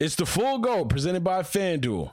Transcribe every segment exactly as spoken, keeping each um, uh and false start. It's the Full Go presented by FanDuel.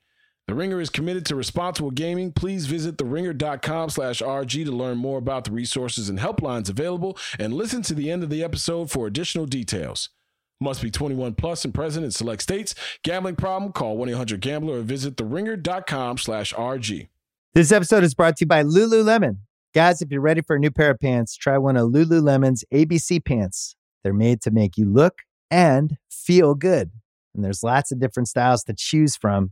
The Ringer is committed to responsible gaming. Please visit the ringer dot com slash R G to learn more about the resources and helplines available, and listen to the end of the episode for additional details. Must be twenty-one plus and present in select states. Gambling problem? Call one eight hundred gambler or visit the ringer dot com slash R G. This episode is brought to you by Lululemon. Guys, if you're ready for a new pair of pants, try one of Lululemon's A B C pants. They're made to make you look and feel good. And there's lots of different styles to choose from.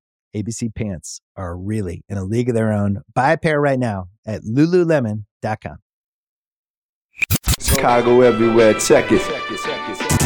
A B C pants are really in a league of their own. Buy a pair right now at lululemon dot com. Chicago everywhere. Check it. It's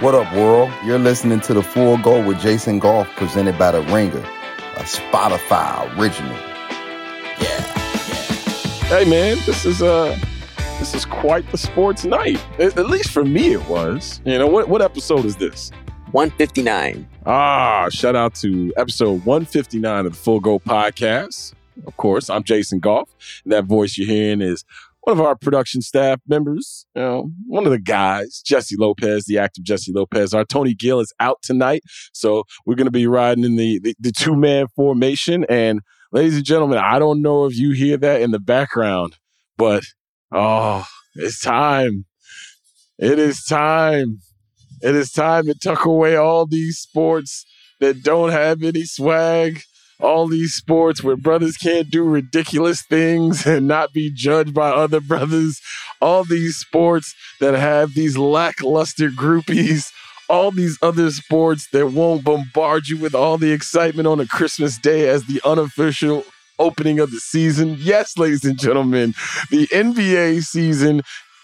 What up, world? You're listening to The Full Go with Jason Goff, presented by The Ringer, a Spotify original. Yeah. yeah. Hey, man, this is uh, this is quite the sports night. At least for me, it was. You know, what, what episode is this? one fifty-nine. Ah, shout out to episode one fifty-nine of The Full Go podcast. Of course, I'm Jason Goff. And that voice you're hearing is one of our production staff members, you know, one of the guys, Jessie Lopez, the actor Jessie Lopez. Our Tony Gill is out tonight, so we're going to be riding in the, the, the two-man formation. And ladies and gentlemen, I don't know if you hear that in the background, but oh, it's time. It is time. It is time to tuck away all these sports that don't have any swag. All these sports where brothers can't do ridiculous things and not be judged by other brothers. All these sports that have these lackluster groupies. All these other sports that won't bombard you with all the excitement on a Christmas day as the unofficial opening of the season. Yes, ladies and gentlemen, the N B A season,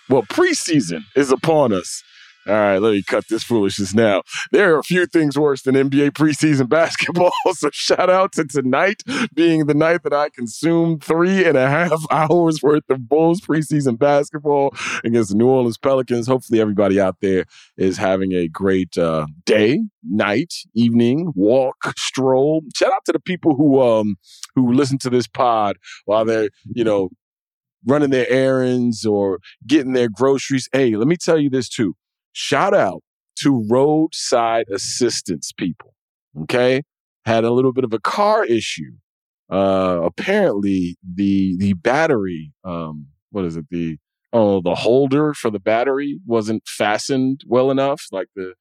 well, preseason is upon us. All right, let me cut this foolishness now. There are a few things worse than N B A preseason basketball, so shout out to tonight being the night that I consumed three and a half hours worth of Bulls preseason basketball against the New Orleans Pelicans. Hopefully everybody out there is having a great uh, day, night, evening, walk, stroll. Shout out to the people who um, who listen to this pod while they're, you know, running their errands or getting their groceries. Hey, let me tell you this too. Shout out to roadside assistance people, okay? Had a little bit of a car issue. Uh, apparently, the the battery, um, what is it? The oh, the holder for the battery wasn't fastened well enough. Like the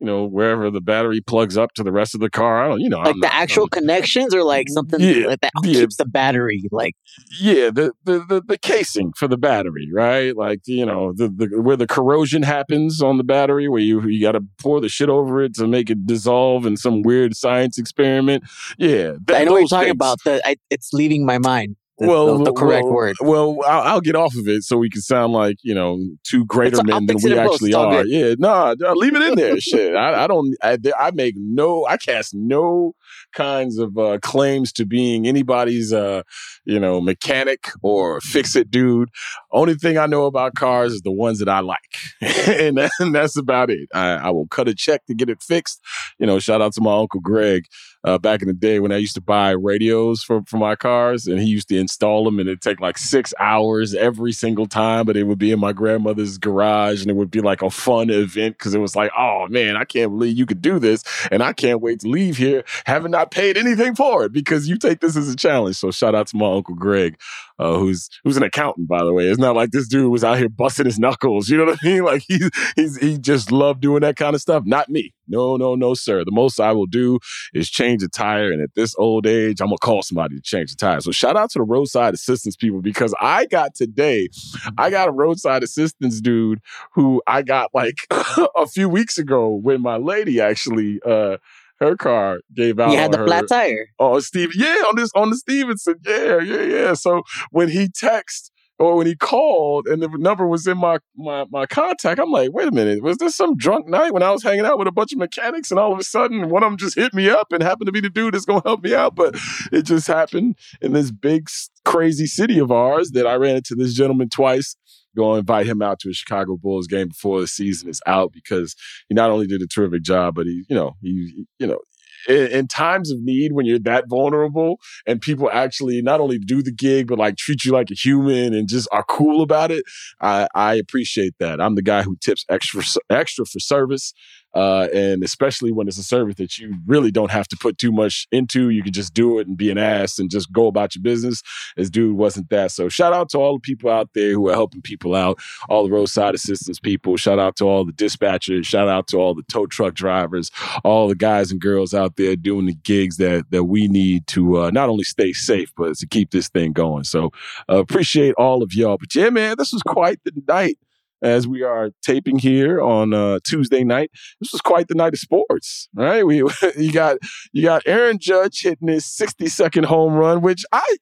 you know, wherever the battery plugs up to the rest of the car. I don't, you know, like I'm the not, actual I'm, connections or like something yeah, like that yeah. keeps the battery like. Yeah, the, the the the casing for the battery, right? Like, you know, the, the where the corrosion happens on the battery, where you you got to pour the shit over it to make it dissolve in some weird science experiment. Yeah, that, I know what you're talking things. about. The, I, it's leaving my mind. The, well, the, the correct well, word. Well, I'll, I'll get off of it so we can sound like, you know, two greater That's, men I'll than we actually are. It. Yeah, no, nah, leave it in there. Shit, I, I don't. I, I make no. I cast no kinds of uh, claims to being anybody's, uh, you know, mechanic or fix it dude. Only thing I know about cars is the ones that I like, and, that, and that's about it. I, I will cut a check to get it fixed. You know, shout out to my Uncle Greg. Uh, back in the day when I used to buy radios for, for my cars, and he used to install them, and it'd take like six hours every single time, but it would be in my grandmother's garage, and it would be like a fun event because it was like, oh man, I can't believe you could do this, and I can't wait to leave here having not paid anything for it because you take this as a challenge. So shout out to my Uncle Greg, uh, who's who's an accountant, by the way. It's not like this dude was out here busting his knuckles, you know what I mean? Like he, he's, he just loved doing that kind of stuff. Not me. No, no, no, sir. The most I will do is change a tire. And at this old age, I'm going to call somebody to change the tire. So shout out to the roadside assistance people, because I got today, I got a roadside assistance dude who I got like a few weeks ago when my lady actually, uh, her car gave out. You had the her, flat tire. Oh, Steve. Yeah, on this, on the Stevenson. Yeah, yeah, yeah. So when he texts, or when he called and the number was in my, my my contact, I'm like, wait a minute, was this some drunk night when I was hanging out with a bunch of mechanics and all of a sudden one of them just hit me up and happened to be the dude that's going to help me out? But it just happened in this big, crazy city of ours that I ran into this gentleman twice. Go invite him out to a Chicago Bulls game before the season is out, because he not only did a terrific job, but he, you know, he, you know, in times of need, when you're that vulnerable and people actually not only do the gig, but like treat you like a human and just are cool about it, I, I appreciate that. I'm the guy who tips extra, extra for service. Uh, and especially when it's a service that you really don't have to put too much into, you can just do it and be an ass and just go about your business. This dude wasn't that. So shout out to all the people out there who are helping people out, all the roadside assistance people. Shout out to all the dispatchers. Shout out to all the tow truck drivers, all the guys and girls out there doing the gigs that that we need to uh, not only stay safe, but to keep this thing going. So uh, appreciate all of y'all. But yeah, man, this was quite the night. As we are taping here on uh, Tuesday night, this was quite the night of sports, right? We you got you got Aaron Judge hitting his sixty-second home run, which I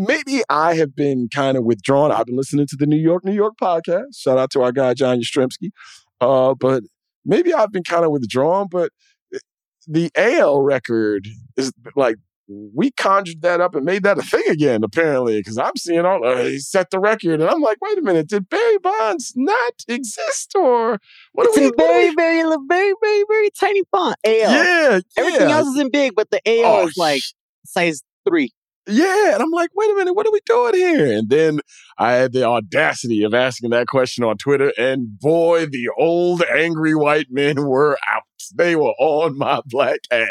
maybe I have been kind of withdrawn. I've been listening to the New York, New York podcast. Shout out to our guy John Yastrzemski. Uh, but maybe I've been kind of withdrawn. But the A L record is like. We conjured that up and made that a thing again, apparently, because I'm seeing all, uh, he set the record, and I'm like, wait a minute, did Barry Bonds not exist, or what it's are we doing? Very, we... very, very, very, very, very tiny font, A L. Yeah, everything yeah. else isn't big, but the A L oh, is like size three. Yeah, and I'm like, wait a minute, what are we doing here? And then I had the audacity of asking that question on Twitter, and boy, the old angry white men were out. They were on my black ass.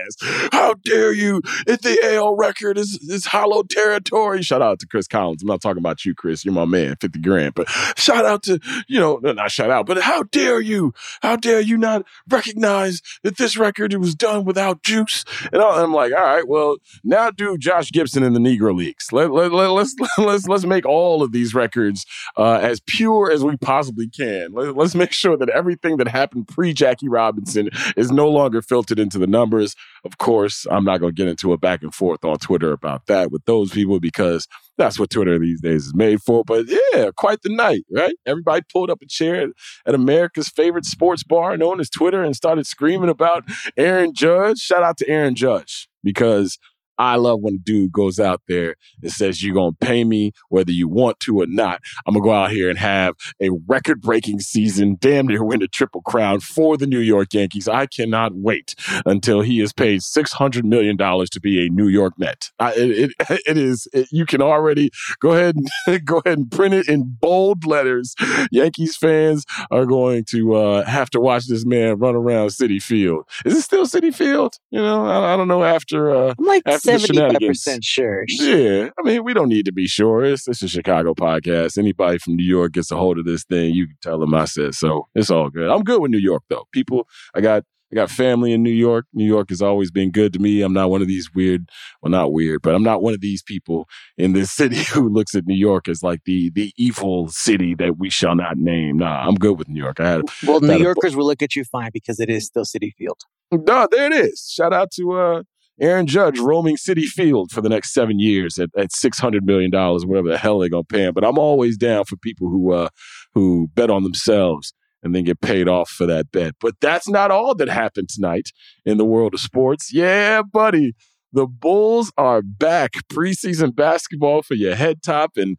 How dare you? If the A L record is, is hollow territory. Shout out to Chris Collins. I'm not talking about you, Chris. You're my man, fifty grand. But shout out to, you know, not shout out, but how dare you? How dare you not recognize that this record was done without juice? And I'm like, all right, well, now do Josh Gibson in the Negro Leagues. Let, let, let, let's, let's, let's make all of these records uh, as pure as we possibly can. Let, let's make sure that everything that happened pre-Jackie Robinson is is no longer filtered into the numbers. Of course, I'm not going to get into a back and forth on Twitter about that with those people, because that's what Twitter these days is made for. But yeah, quite the night, right? Everybody pulled up a chair at America's favorite sports bar known as Twitter and started screaming about Aaron Judge. Shout out to Aaron Judge, because I love when a dude goes out there and says, you're going to pay me whether you want to or not. I'm going to go out here and have a record-breaking season, damn near win a triple crown for the New York Yankees. I cannot wait until he is paid six hundred million dollars to be a New York Met. I, it, it, it is, it, you can already go ahead and go ahead and print it in bold letters. Yankees fans are going to uh, have to watch this man run around Citi Field. Is it still Citi Field? You know, I, I don't know after... Uh, I'm like, after seventy-five percent sure. Yeah. I mean, we don't need to be sure. It's, it's a Chicago podcast. Anybody from New York gets a hold of this thing, you can tell them I said so. It's all good. I'm good with New York, though. People, I got I got family in New York. New York has always been good to me. I'm not one of these weird, well, not weird, but I'm not one of these people in this city who looks at New York as like the the evil city that we shall not name. Nah, I'm good with New York. I had a, well, New Yorkers a, will look at you fine because it is still Citi Field. No, there it is. Shout out to uh, Aaron Judge roaming Citi Field for the next seven years at, at six hundred million dollars, whatever the hell they're going to pay him. But I'm always down for people who uh, who bet on themselves and then get paid off for that bet. But that's not all that happened tonight in the world of sports. Yeah, buddy. The Bulls are back. Preseason basketball for your head top. And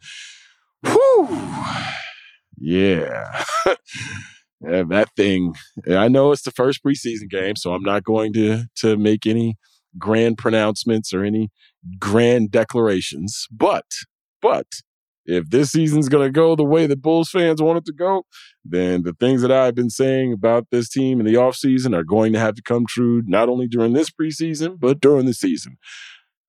whew, yeah. Yeah, that thing, I know it's the first preseason game, so I'm not going to to make any grand pronouncements or any grand declarations. But, but, if this season's going to go the way that Bulls fans want it to go, then the things that I've been saying about this team in the offseason are going to have to come true, not only during this preseason, but during the season.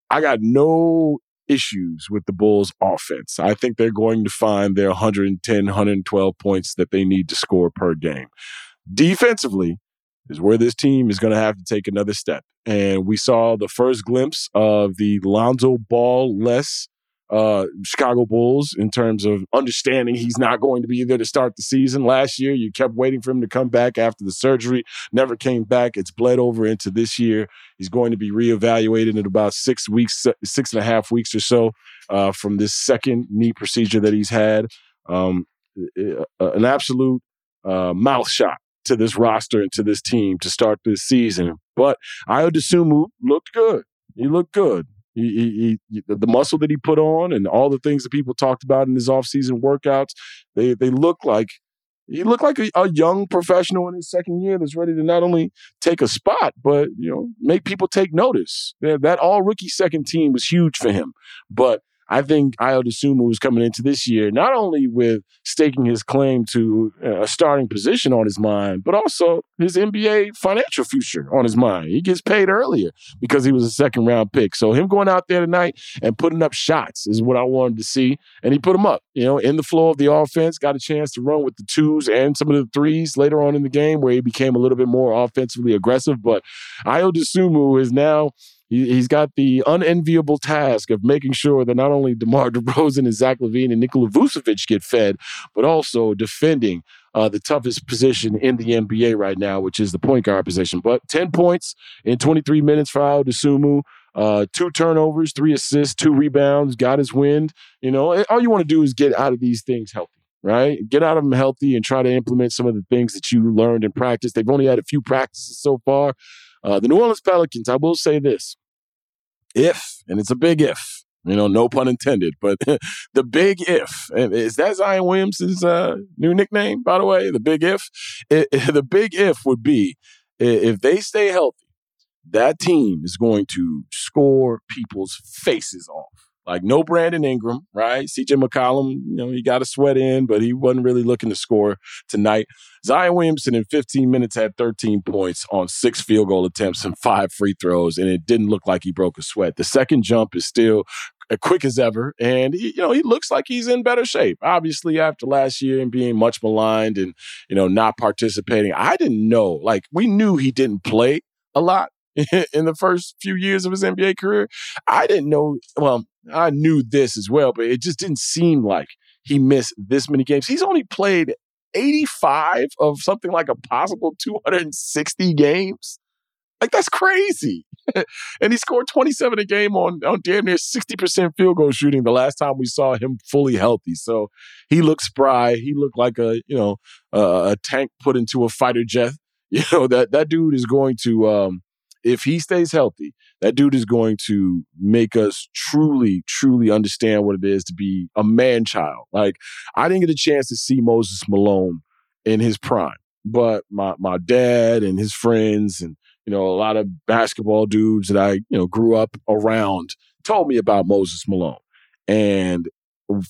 I got no issues with the Bulls' offense. I think they're going to find their one ten, one twelve points that they need to score per game. Defensively is where this team is going to have to take another step. And we saw the first glimpse of the Lonzo Ball-less Uh, Chicago Bulls in terms of understanding he's not going to be there to start the season. Last year, you kept waiting for him to come back after the surgery, never came back. It's bled over into this year. He's going to be reevaluated in about six weeks, six and a half weeks or so uh, from this second knee procedure that he's had. Um, an absolute uh, mouth shot to this roster and to this team to start this season. But Ayo Dosunmu looked good. He looked good. He, he, he, the muscle that he put on and all the things that people talked about in his offseason workouts, they they look like, he looked like a, a young professional in his second year that's ready to not only take a spot, but, you know, make people take notice. Yeah, that all-rookie second team was huge for him. But I think Ayo Dosunmu was coming into this year not only with staking his claim to a starting position on his mind, but also his N B A financial future on his mind. He gets paid earlier because he was a second-round pick. So him going out there tonight and putting up shots is what I wanted to see, and he put them up. You know, in the flow of the offense, got a chance to run with the twos and some of the threes later on in the game where he became a little bit more offensively aggressive. But Ayo Dosunmu is now... He's got the unenviable task of making sure that not only DeMar DeRozan and Zach LaVine and Nikola Vucevic get fed, but also defending uh, the toughest position in the N B A right now, which is the point guard position. But ten points in twenty-three minutes for Ayo Dosunmu, uh, two turnovers, three assists, two rebounds, got his wind. You know, all you want to do is get out of these things healthy. Right? Get out of them healthy and try to implement some of the things that you learned in practice. They've only had a few practices so far. Uh, the New Orleans Pelicans, I will say this. If, and it's a big if, you know, no pun intended, but the big if, is that Zion Williamson's uh, new nickname, by the way? The big if? It, it, the big if would be, if they stay healthy, that team is going to score people's faces off. Like, no Brandon Ingram, right? C J McCollum, you know, he got a sweat in, but he wasn't really looking to score tonight. Zion Williamson in fifteen minutes had thirteen points on six field goal attempts and five free throws, and it didn't look like he broke a sweat. The second jump is still quick as ever, and he, you know, he looks like he's in better shape. Obviously, after last year and being much maligned and, you know, not participating, I didn't know. Like, we knew he didn't play a lot in the first few years of his N B A career. I didn't know, well, I knew this as well, but it just didn't seem like he missed this many games. He's only played eighty-five of something like a possible two hundred sixty games. Like, that's crazy. And he scored twenty-seven a game on, on damn near sixty percent field goal shooting the last time we saw him fully healthy. So he looked spry. He looked like a, you know, uh, a tank put into a fighter jet. You know, that, that dude is going to, um, if he stays healthy, that dude is going to make us truly, truly understand what it is to be a man-child. Like, I didn't get a chance to see Moses Malone in his prime, but my my dad and his friends and, you know, a lot of basketball dudes that I, you know, grew up around told me about Moses Malone. And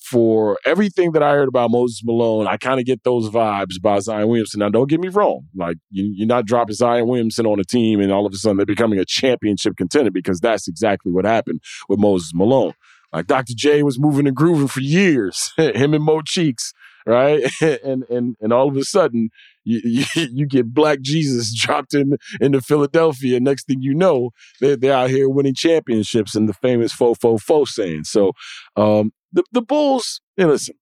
for everything that I heard about Moses Malone, I kind of get those vibes about Zion Williamson. Now, don't get me wrong. Like, you, you're not dropping Zion Williamson on a team and all of a sudden they're becoming a championship contender, because that's exactly what happened with Moses Malone. Like, Doctor J was moving and grooving for years, him and Mo Cheeks, right? and, and, and all of a sudden, You, you, you get Black Jesus dropped in into Philadelphia. Next thing you know, they're, they're out here winning championships and the famous fo-fo-fo saying. So um, the, the Bulls, and listen,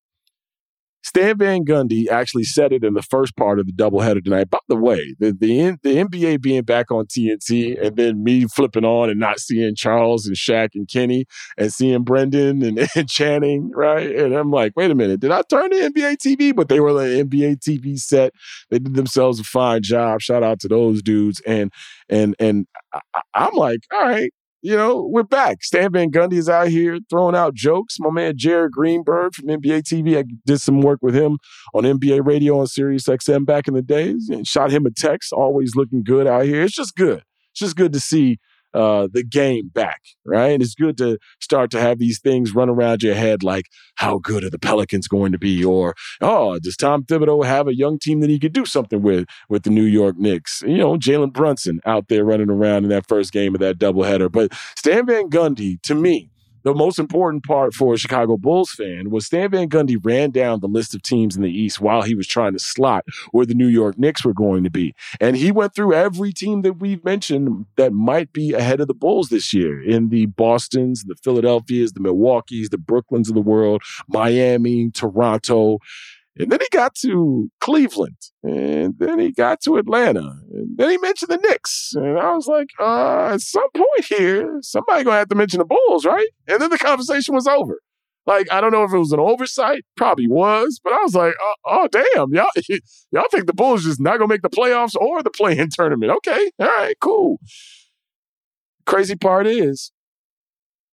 Stan Van Gundy actually said it in the first part of the doubleheader tonight. By the way, the, the the N B A being back on T N T and then me flipping on and not seeing Charles and Shaq and Kenny and seeing Brendan and, and Channing, right? And I'm like, wait a minute, did I turn to N B A T V? But they were on an N B A T V set. They did themselves a fine job. Shout out to those dudes. And, and, and I, I'm like, all right. You know, we're back. Stan Van Gundy is out here throwing out jokes. My man Jared Greenberg from N B A T V, I did some work with him on N B A Radio on Sirius X M back in the days and shot him a text, always looking good out here. It's just good. It's just good to see uh, the game back, right? And it's good to start to have these things run around your head like, how good are the Pelicans going to be? Or, oh, does Tom Thibodeau have a young team that he could do something with with the New York Knicks? You know, Jalen Brunson out there running around in that first game of that doubleheader. But Stan Van Gundy, to me, the most important part for a Chicago Bulls fan was Stan Van Gundy ran down the list of teams in the East while he was trying to slot where the New York Knicks were going to be. And he went through every team that we've mentioned that might be ahead of the Bulls this year in the Bostons, the Philadelphias, the Milwaukees, the Brooklyns of the world, Miami, Toronto. And then he got to Cleveland, and then he got to Atlanta, and then he mentioned the Knicks. And I was like, uh, at some point here, somebody going to have to mention the Bulls, right? And then the conversation was over. Like, I don't know if it was an oversight, probably was, but I was like, oh, oh damn, y'all, y'all think the Bulls just not going to make the playoffs or the play-in tournament. Okay, all right, cool. Crazy part is,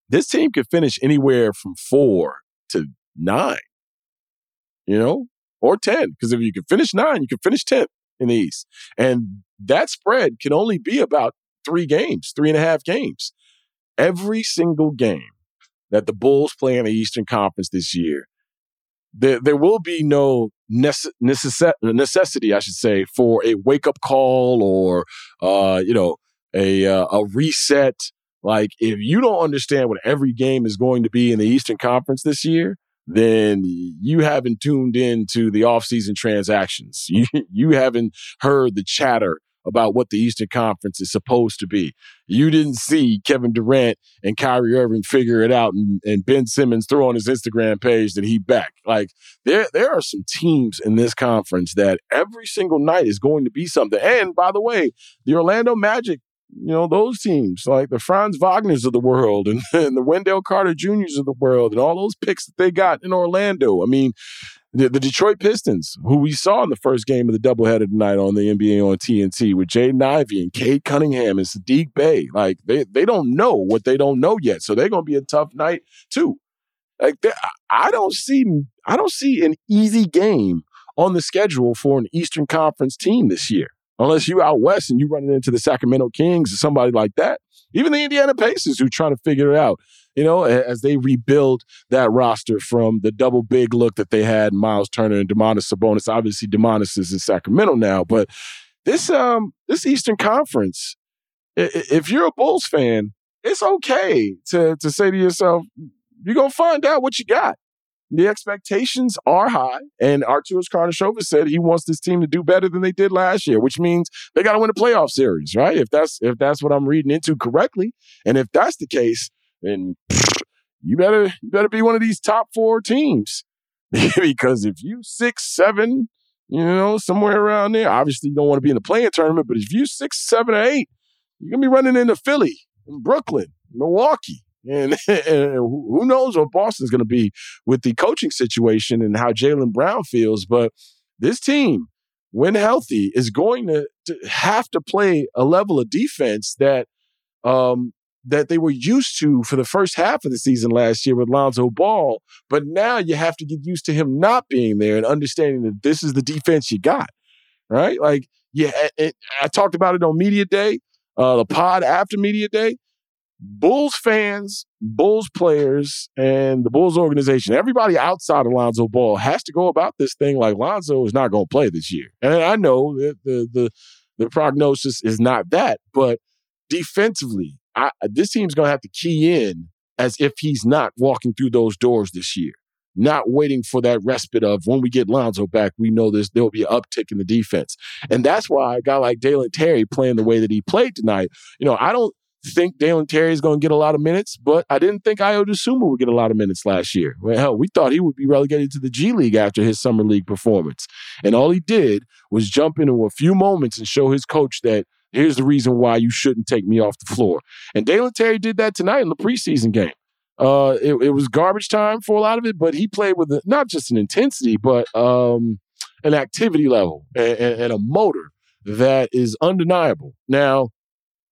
this team could finish anywhere from four to nine, you know? Or ten, because if you can finish nine, you can finish tenth in the East. And that spread can only be about three games, three and a half games. Every single game that the Bulls play in the Eastern Conference this year, there, there will be no nece- necess- necessity, I should say, for a wake-up call or, uh, you know, a, uh, a reset. Like, if you don't understand what every game is going to be in the Eastern Conference this year, then you haven't tuned in to the offseason transactions. You, you haven't heard the chatter about what the Eastern Conference is supposed to be. You didn't see Kevin Durant and Kyrie Irving figure it out and, and Ben Simmons throw on his Instagram page that he back. Like, there, there are some teams in this conference that every single night is going to be something. And, by the way, the Orlando Magic, you know, those teams like the Franz Wagners of the world and, and the Wendell Carter Juniors of the world and all those picks that they got in Orlando. I mean, the, the Detroit Pistons, who we saw in the first game of the doubleheader tonight on the N B A on T N T with Jaden Ivey and Cade Cunningham and Sadiq Bey. Like, they, they don't know what they don't know yet. So they're going to be a tough night, too. Like, I don't see I don't see an easy game on the schedule for an Eastern Conference team this year. Unless you out west and you running into the Sacramento Kings or somebody like that. Even the Indiana Pacers who are trying to figure it out, you know, as they rebuild that roster from the double big look that they had, Miles Turner and Domantas Sabonis. Obviously, Domantas is in Sacramento now. But this um, this Eastern Conference, if you're a Bulls fan, it's okay to, to say to yourself, you're going to find out what you got. The expectations are high, and Arturas Karnisovas said he wants this team to do better than they did last year, which means they got to win a playoff series, right? If that's if that's what I'm reading into correctly, and if that's the case, then you better you better be one of these top four teams because if you six seven, you know, somewhere around there, obviously you don't want to be in the play-in tournament, but if you six seven or eight, you're gonna be running into Philly, and Brooklyn, Milwaukee. And, and who knows what Boston's going to be with the coaching situation and how Jaylen Brown feels. But this team, when healthy, is going to, to have to play a level of defense that um, that they were used to for the first half of the season last year with Lonzo Ball. But now you have to get used to him not being there and understanding that this is the defense you got, right? Like, yeah, it, I talked about it on Media Day, uh, the pod after Media Day. Bulls fans, Bulls players, and the Bulls organization, everybody outside of Lonzo Ball has to go about this thing like Lonzo is not going to play this year. And I know that the, the, the prognosis is not that, but defensively, I, this team's going to have to key in as if he's not walking through those doors this year. not waiting for that respite of when we get Lonzo back, we know this, there'll be an uptick in the defense. And that's why a guy like Dalen Terry playing the way that he played tonight, you know, I don't think Dalen Terry is going to get a lot of minutes, but I didn't think Ayo Dosunmu would get a lot of minutes last year. Well, hell, we thought he would be relegated to the G League after his summer league performance. And all he did was jump into a few moments and show his coach that here's the reason why you shouldn't take me off the floor. And Dalen Terry did that tonight in the preseason game. Uh, it, it was garbage time for a lot of it, but he played with a, not just an intensity, but um, an activity level and, and a motor that is undeniable. Now,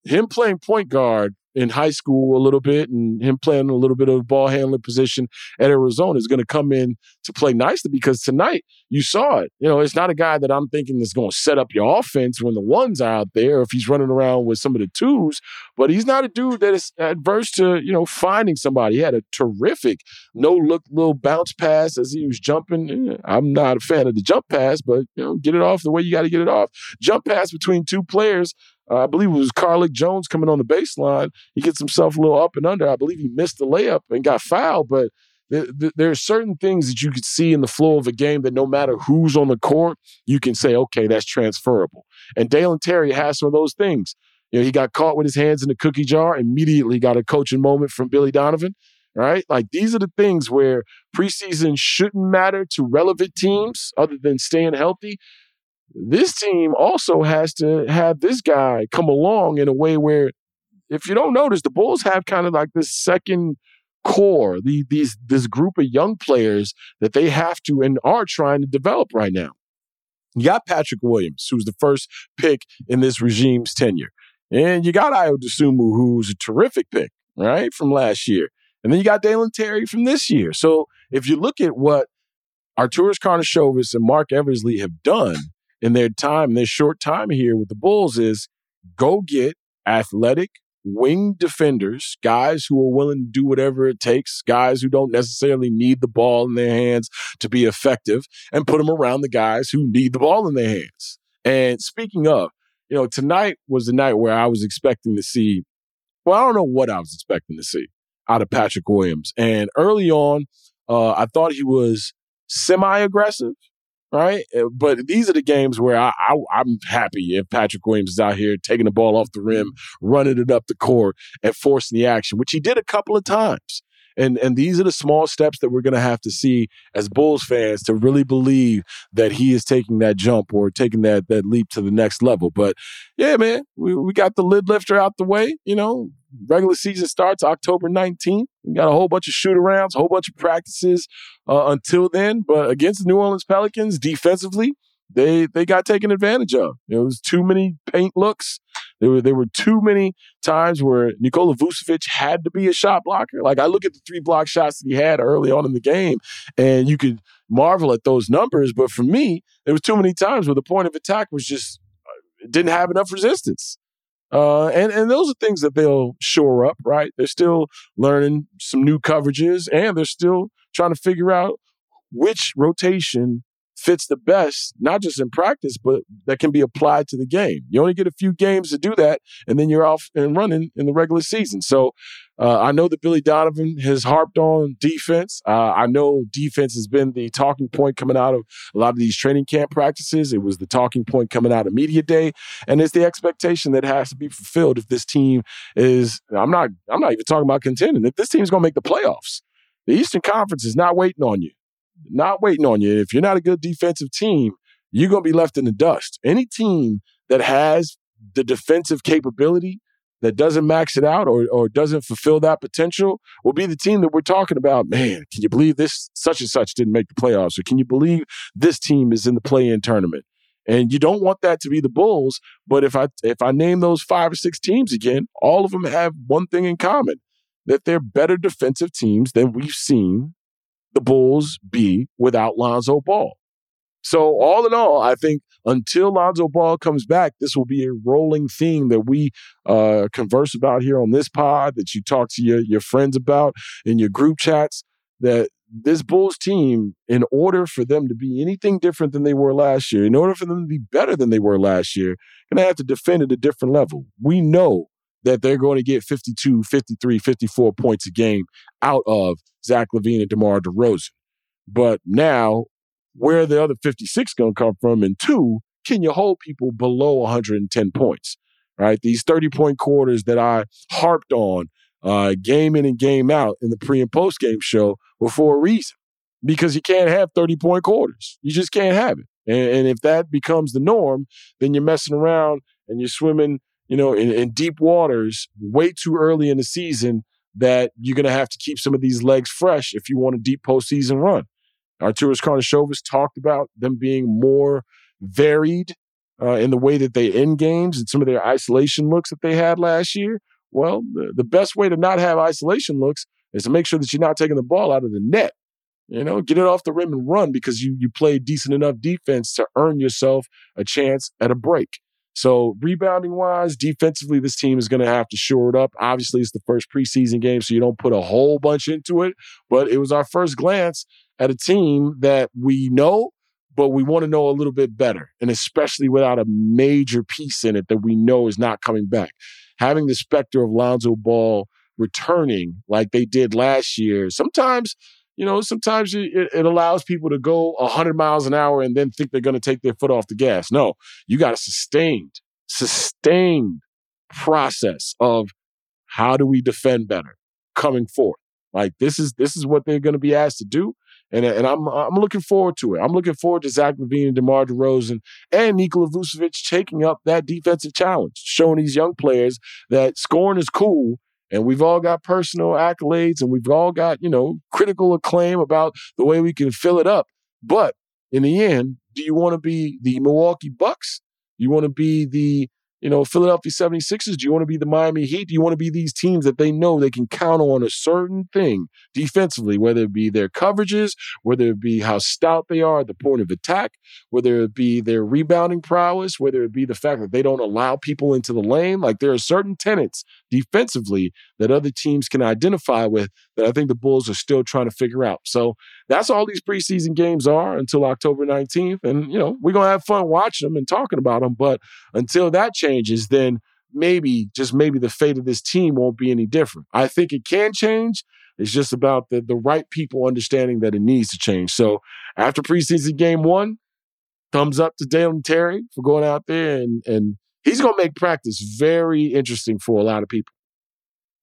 him playing point guard in high school a little bit and him playing a little bit of ball handling position at Arizona is going to come in to play nicely, because tonight you saw it. You know, it's not a guy that I'm thinking is going to set up your offense when the ones are out there, if he's running around with some of the twos, but he's not a dude that is adverse to, you know, finding somebody. He had a terrific no-look little bounce pass as he was jumping. I'm not a fan of the jump pass, but, you know, get it off the way you got to get it off. Jump pass between two players. Uh, I believe it was Carlick Jones coming on the baseline. He gets himself a little up and under. I believe he missed the layup and got fouled, but th- th- there are certain things that you could see in the flow of a game that no matter who's on the court, you can say, okay, that's transferable. And Dalen Terry has some of those things. You know, he got caught with his hands in the cookie jar, immediately got a coaching moment from Billy Donovan, right? Like, these are the things where preseason shouldn't matter to relevant teams other than staying healthy. This team also has to have this guy come along in a way where, if you don't notice, the Bulls have kind of like this second core, the, these this group of young players that they have to and are trying to develop right now. You got Patrick Williams, who's the first pick in this regime's tenure. And you got Ayo Dosunmu, who's a terrific pick, right, from last year. And then you got Dalen Terry from this year. So if you look at what Arturas Karnisovas and Mark Eversley have done in their time, their short time here with the Bulls, is go get athletic wing defenders, guys who are willing to do whatever it takes, guys who don't necessarily need the ball in their hands to be effective, and put them around the guys who need the ball in their hands. And speaking of, you know, tonight was the night where I was expecting to see, well, I don't know what I was expecting to see out of Patrick Williams. And early on, uh, I thought he was semi-aggressive. Right. But these are the games where I, I, I'm happy if Patrick Williams is out here taking the ball off the rim, running it up the court and forcing the action, which he did a couple of times. And and these are the small steps that we're going to have to see as Bulls fans to really believe that he is taking that jump or taking that that leap to the next level. But yeah, man, we, we got the lid lifter out the way. You know, regular season starts October nineteenth. We got a whole bunch of shoot-arounds, a whole bunch of practices uh, until then. But against the New Orleans Pelicans, defensively, they they got taken advantage of. There was too many paint looks. There were there were too many times where Nikola Vucevic had to be a shot blocker. Like, I look at the three block shots that he had early on in the game, and you could marvel at those numbers. But for me, there was too many times where the point of attack was just didn't have enough resistance. Uh, and, and those are things that they'll shore up, right? They're still learning some new coverages, and they're still trying to figure out which rotation fits the best, not just in practice, but that can be applied to the game. You only get a few games to do that, and then you're off and running in the regular season. So uh, I know that Billy Donovan has harped on defense. Uh, I know defense has been the talking point coming out of a lot of these training camp practices. It was the talking point coming out of media day, and it's the expectation that has to be fulfilled if this team is, I'm not, I'm not even talking about contending, if this team's going to make the playoffs. The Eastern Conference is not waiting on you. Not waiting on you. If you're not a good defensive team, you're going to be left in the dust. Any team that has the defensive capability that doesn't max it out or, or doesn't fulfill that potential will be the team that we're talking about. Man, can you believe this such and such didn't make the playoffs? Or can you believe this team is in the play-in tournament? And you don't want that to be the Bulls. But if I if I name those five or six teams again, all of them have one thing in common, that they're better defensive teams than we've seen the Bulls be without Lonzo Ball. So all in all, I think until Lonzo Ball comes back, this will be a rolling theme that we uh, converse about here on this pod, that you talk to your, your friends about in your group chats, that this Bulls team, in order for them to be anything different than they were last year, in order for them to be better than they were last year, going to have to defend at a different level. We know that they're going to get fifty-two, fifty-three, fifty-four points a game out of Zach LaVine and DeMar DeRozan. But now, where are the other fifty-six going to come from? And two, can you hold people below one hundred ten points? Right? These thirty-point quarters that I harped on uh, game in and game out in the pre- and post-game show were for a reason. Because you can't have thirty-point quarters. You just can't have it. And, and if that becomes the norm, then you're messing around and you're swimming, you know, in, in deep waters way too early in the season that you're going to have to keep some of these legs fresh if you want a deep postseason run. Arturas Karnisovas talked about them being more varied uh, in the way that they end games and some of their isolation looks that they had last year. Well, the, the best way to not have isolation looks is to make sure that you're not taking the ball out of the net. You know, get it off the rim and run because you you play decent enough defense to earn yourself a chance at a break. So rebounding-wise, defensively, this team is going to have to shore it up. Obviously, it's the first preseason game, so you don't put a whole bunch into it. But it was our first glance at a team that we know, but we want to know a little bit better, and especially without a major piece in it that we know is not coming back. Having the specter of Lonzo Ball returning like they did last year, sometimes... You know, sometimes it, it allows people to go one hundred miles an hour and then think they're going to take their foot off the gas. No, you got a sustained, sustained process of how do we defend better coming forward. Like this is this is what they're going to be asked to do, and and I'm I'm looking forward to it. I'm looking forward to Zach LaVine and DeMar DeRozan and Nikola Vucevic taking up that defensive challenge, showing these young players that scoring is cool. And we've all got personal accolades and we've all got, you know, critical acclaim about the way we can fill it up. But in the end, do you want to be the Milwaukee Bucks? You want to be the, you know, Philadelphia seventy-sixers? Do you want to be the Miami Heat? Do you want to be these teams that they know they can count on a certain thing defensively, whether it be their coverages, whether it be how stout they are at the point of attack, whether it be their rebounding prowess, whether it be the fact that they don't allow people into the lane? Like there are certain tenets defensively that other teams can identify with that I think the Bulls are still trying to figure out. So that's all these preseason games are until October nineteenth. And, you know, we're going to have fun watching them and talking about them. But until that changes, then maybe, just maybe the fate of this team won't be any different. I think it can change. It's just about the, the right people understanding that it needs to change. So after preseason game one, thumbs up to Dalen Terry for going out there and, and, he's going to make practice very interesting for a lot of people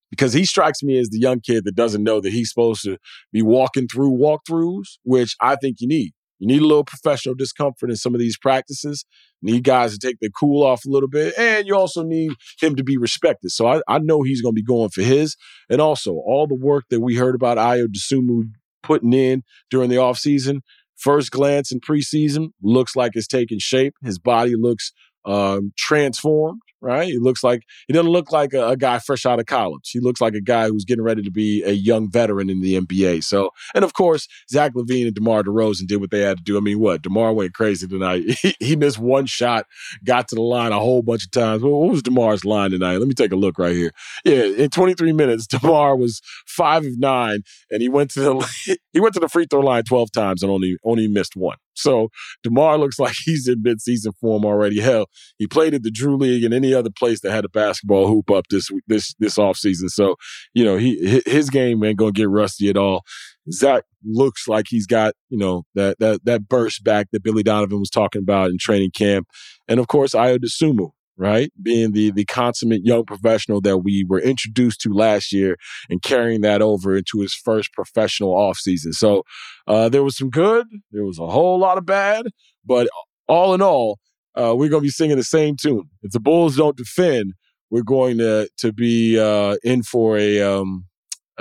because he strikes me as the young kid that doesn't know that he's supposed to be walking through walkthroughs, which I think you need. You need a little professional discomfort in some of these practices. You need guys to take their cool off a little bit, and you also need him to be respected. So I, I know he's going to be going for his. And also, all the work that we heard about Ayo Dosunmu putting in during the offseason, first glance in preseason, looks like it's taking shape. His body looks Um, transformed, right? He looks like, he doesn't look like a, a guy fresh out of college. He looks like a guy who's getting ready to be a young veteran in the N B A. So, and of course, Zach LaVine and DeMar DeRozan did what they had to do. I mean, what? DeMar went crazy tonight. He, he missed one shot, got to the line a whole bunch of times. Well, what was DeMar's line tonight? Let me take a look right here. Yeah, in twenty-three minutes, DeMar was five of nine, and he went to the he went to the free throw line twelve times and only only missed one. So DeMar looks like he's in midseason form already. Hell, he played at the Drew League and any other place that had a basketball hoop up this this this offseason. So, you know, he his game ain't going to get rusty at all. Zach looks like he's got, you know, that that that burst back that Billy Donovan was talking about in training camp. And, of course, Ayo Dosunmu, right, being the the consummate young professional that we were introduced to last year and carrying that over into his first professional offseason. So uh, there was some good, there was a whole lot of bad, but all in all, uh, we're going to be singing the same tune. If the Bulls don't defend, we're going to to be uh, in for a, um,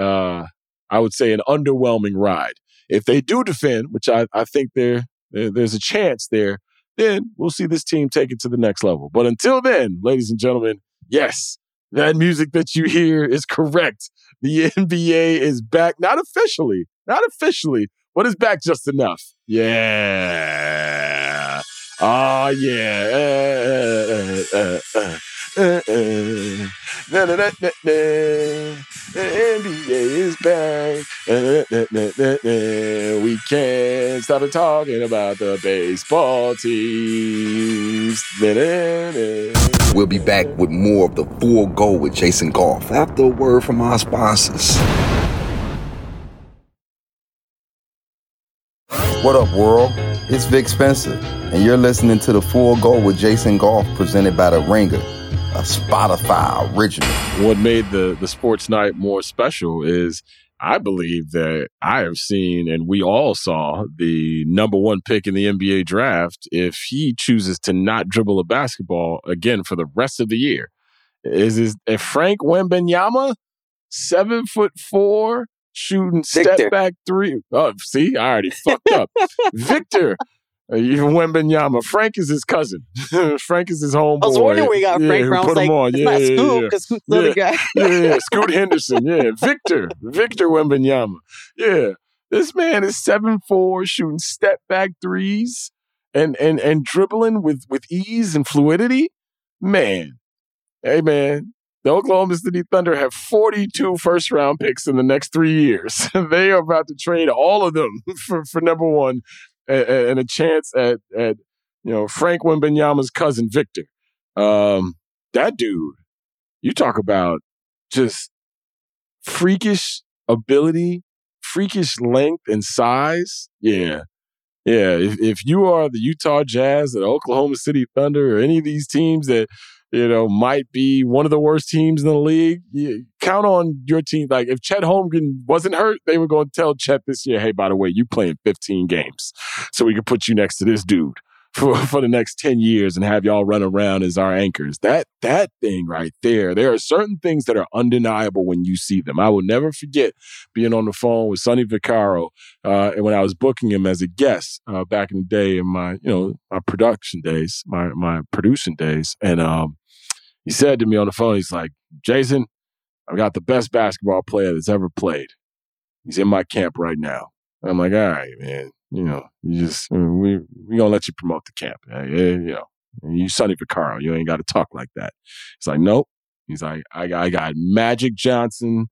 uh, I would say, an underwhelming ride. If they do defend, which I, I think there there's a chance there, then we'll see this team take it to the next level. But until then, ladies and gentlemen, yes, that music that you hear is correct. The N B A is back. Not officially, not officially, but it's back just enough. Yeah. Oh, yeah. Uh, uh, uh, uh, uh. Na, na, na, na, na. The N B A is back. Na, na, na, na, na. We can't stop talking about the baseball teams. Na, na, na. We'll be back with more of the Full Go with Jason Goff after a word from our sponsors. What up, world? It's Vic Spencer, and you're listening to The Full Go with Jason Goff, presented by The Ringer, a Spotify original. What made the, the sports night more special is I believe that I have seen, and we all saw, the number one pick in the N B A draft. If he chooses to not dribble a basketball again for the rest of the year, is is Frank Wembanyama, seven foot four, shooting Victor. Step back three. Oh, see, I already fucked up. Victor Wembanyama. Frank is his cousin. Frank is his homeboy. I was wondering we got Frank. Yeah, put him like, on. It's yeah, not Scoot, because yeah, yeah. Scoot's the yeah, guy. yeah, yeah, Scoot Henderson. Yeah, Victor. Victor Wembanyama. Yeah, this man is seven foot four, shooting step back threes and and and dribbling with with ease and fluidity. Man, hey man, the Oklahoma City Thunder have forty-two first round picks in the next three years. They are about to trade all of them for for number one. And a chance at, at you know, Frank Wembanyama's cousin, Victor. Um, that dude, you talk about just freakish ability, freakish length and size. Yeah. Yeah. If, if you are the Utah Jazz, the Oklahoma City Thunder, or any of these teams that, you know, might be one of the worst teams in the league, you count on your team. Like, if Chet Holmgren wasn't hurt, they were going to tell Chet this year, hey, by the way, you playing fifteen games so we can put you next to this dude for, for the next ten years and have y'all run around as our anchors. That that thing right there, there are certain things that are undeniable when you see them. I will never forget being on the phone with Sonny Vaccaro uh, when I was booking him as a guest uh, back in the day in my, you know, my production days, my my producing days. And um, he said to me on the phone, he's like, Jason, I've got the best basketball player that's ever played. He's in my camp right now. And I'm like, all right, man. You know, you just, I mean, we we gonna let you promote the camp. You know, you Sonny Vaccaro, you ain't got to talk like that. It's like, nope. He's like, I got, I got Magic Johnson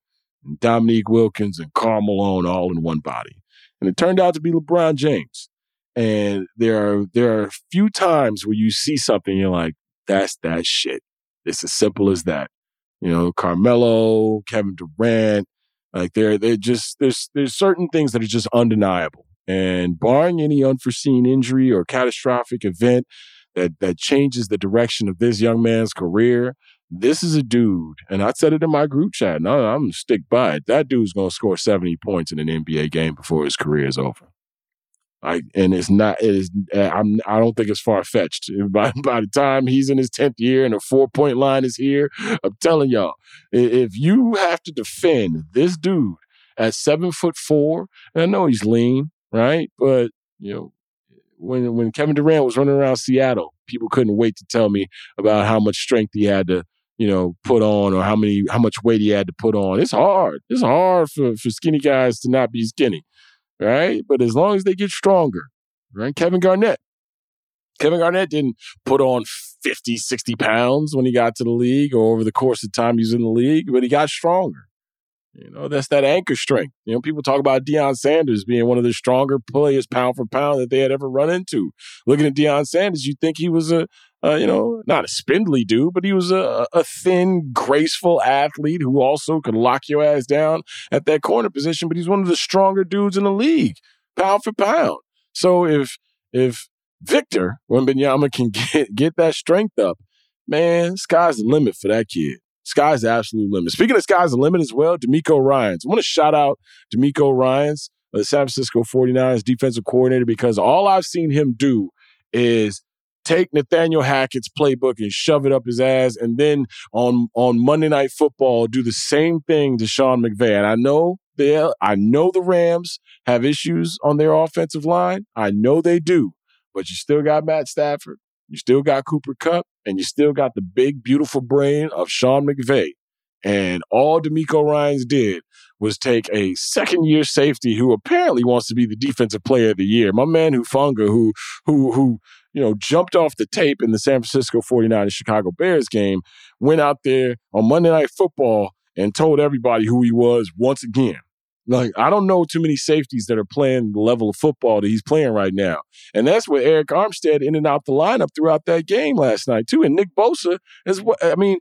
and Dominique Wilkins and Karl Malone all in one body. And it turned out to be LeBron James. And there are, there are a few times where you see something and you're like, that's that shit. It's as simple as that. You know, Carmelo, Kevin Durant, like they're, they're just, there's, there's certain things that are just undeniable. And barring any unforeseen injury or catastrophic event that, that changes the direction of this young man's career, this is a dude, and I said it in my group chat, and I, I'm going to stick by it, that dude's going to score seventy points in an N B A game before his career is over. I, and it's not, it is, I'm, I don't think it's far-fetched. By, by the time he's in his tenth year and a four-point line is here, I'm telling y'all, if you have to defend this dude at seven foot four, and I know he's lean, right? But, you know, when when Kevin Durant was running around Seattle, people couldn't wait to tell me about how much strength he had to, you know, put on, or how many how much weight he had to put on. It's hard. It's hard for, for skinny guys to not be skinny, right? But as long as they get stronger, right? Kevin Garnett. Kevin Garnett didn't put on fifty, sixty pounds when he got to the league or over the course of time he was in the league, but he got stronger. You know, that's that anchor strength. You know, people talk about Deion Sanders being one of the stronger players pound for pound that they had ever run into. Looking at Deion Sanders, you think he was a, uh, you know, not a spindly dude, but he was a, a thin, graceful athlete who also could lock your ass down at that corner position. But he's one of the stronger dudes in the league, pound for pound. So if if Victor Wembanyama can get, get that strength up, man, sky's the limit for that kid. Sky's the absolute limit. Speaking of sky's the limit as well, DeMeco Ryans. I want to shout out DeMeco Ryans, the San Francisco forty-niners defensive coordinator, because all I've seen him do is take Nathaniel Hackett's playbook and shove it up his ass, and then on, on Monday Night Football, do the same thing to Sean McVay. And I know, they, I know the Rams have issues on their offensive line. I know they do. But you still got Matt Stafford. You still got Cooper Kupp, and you still got the big, beautiful brain of Sean McVay. And all DeMeco Ryans did was take a second-year safety who apparently wants to be the Defensive Player of the Year. My man Hufanga, who, who, who, you know, jumped off the tape in the San Francisco forty-niners Chicago Bears game, went out there on Monday Night Football and told everybody who he was once again. Like, I don't know too many safeties that are playing the level of football that he's playing right now. And that's where Eric Armstead in and out the lineup throughout that game last night, too. And Nick Bosa as well. I mean,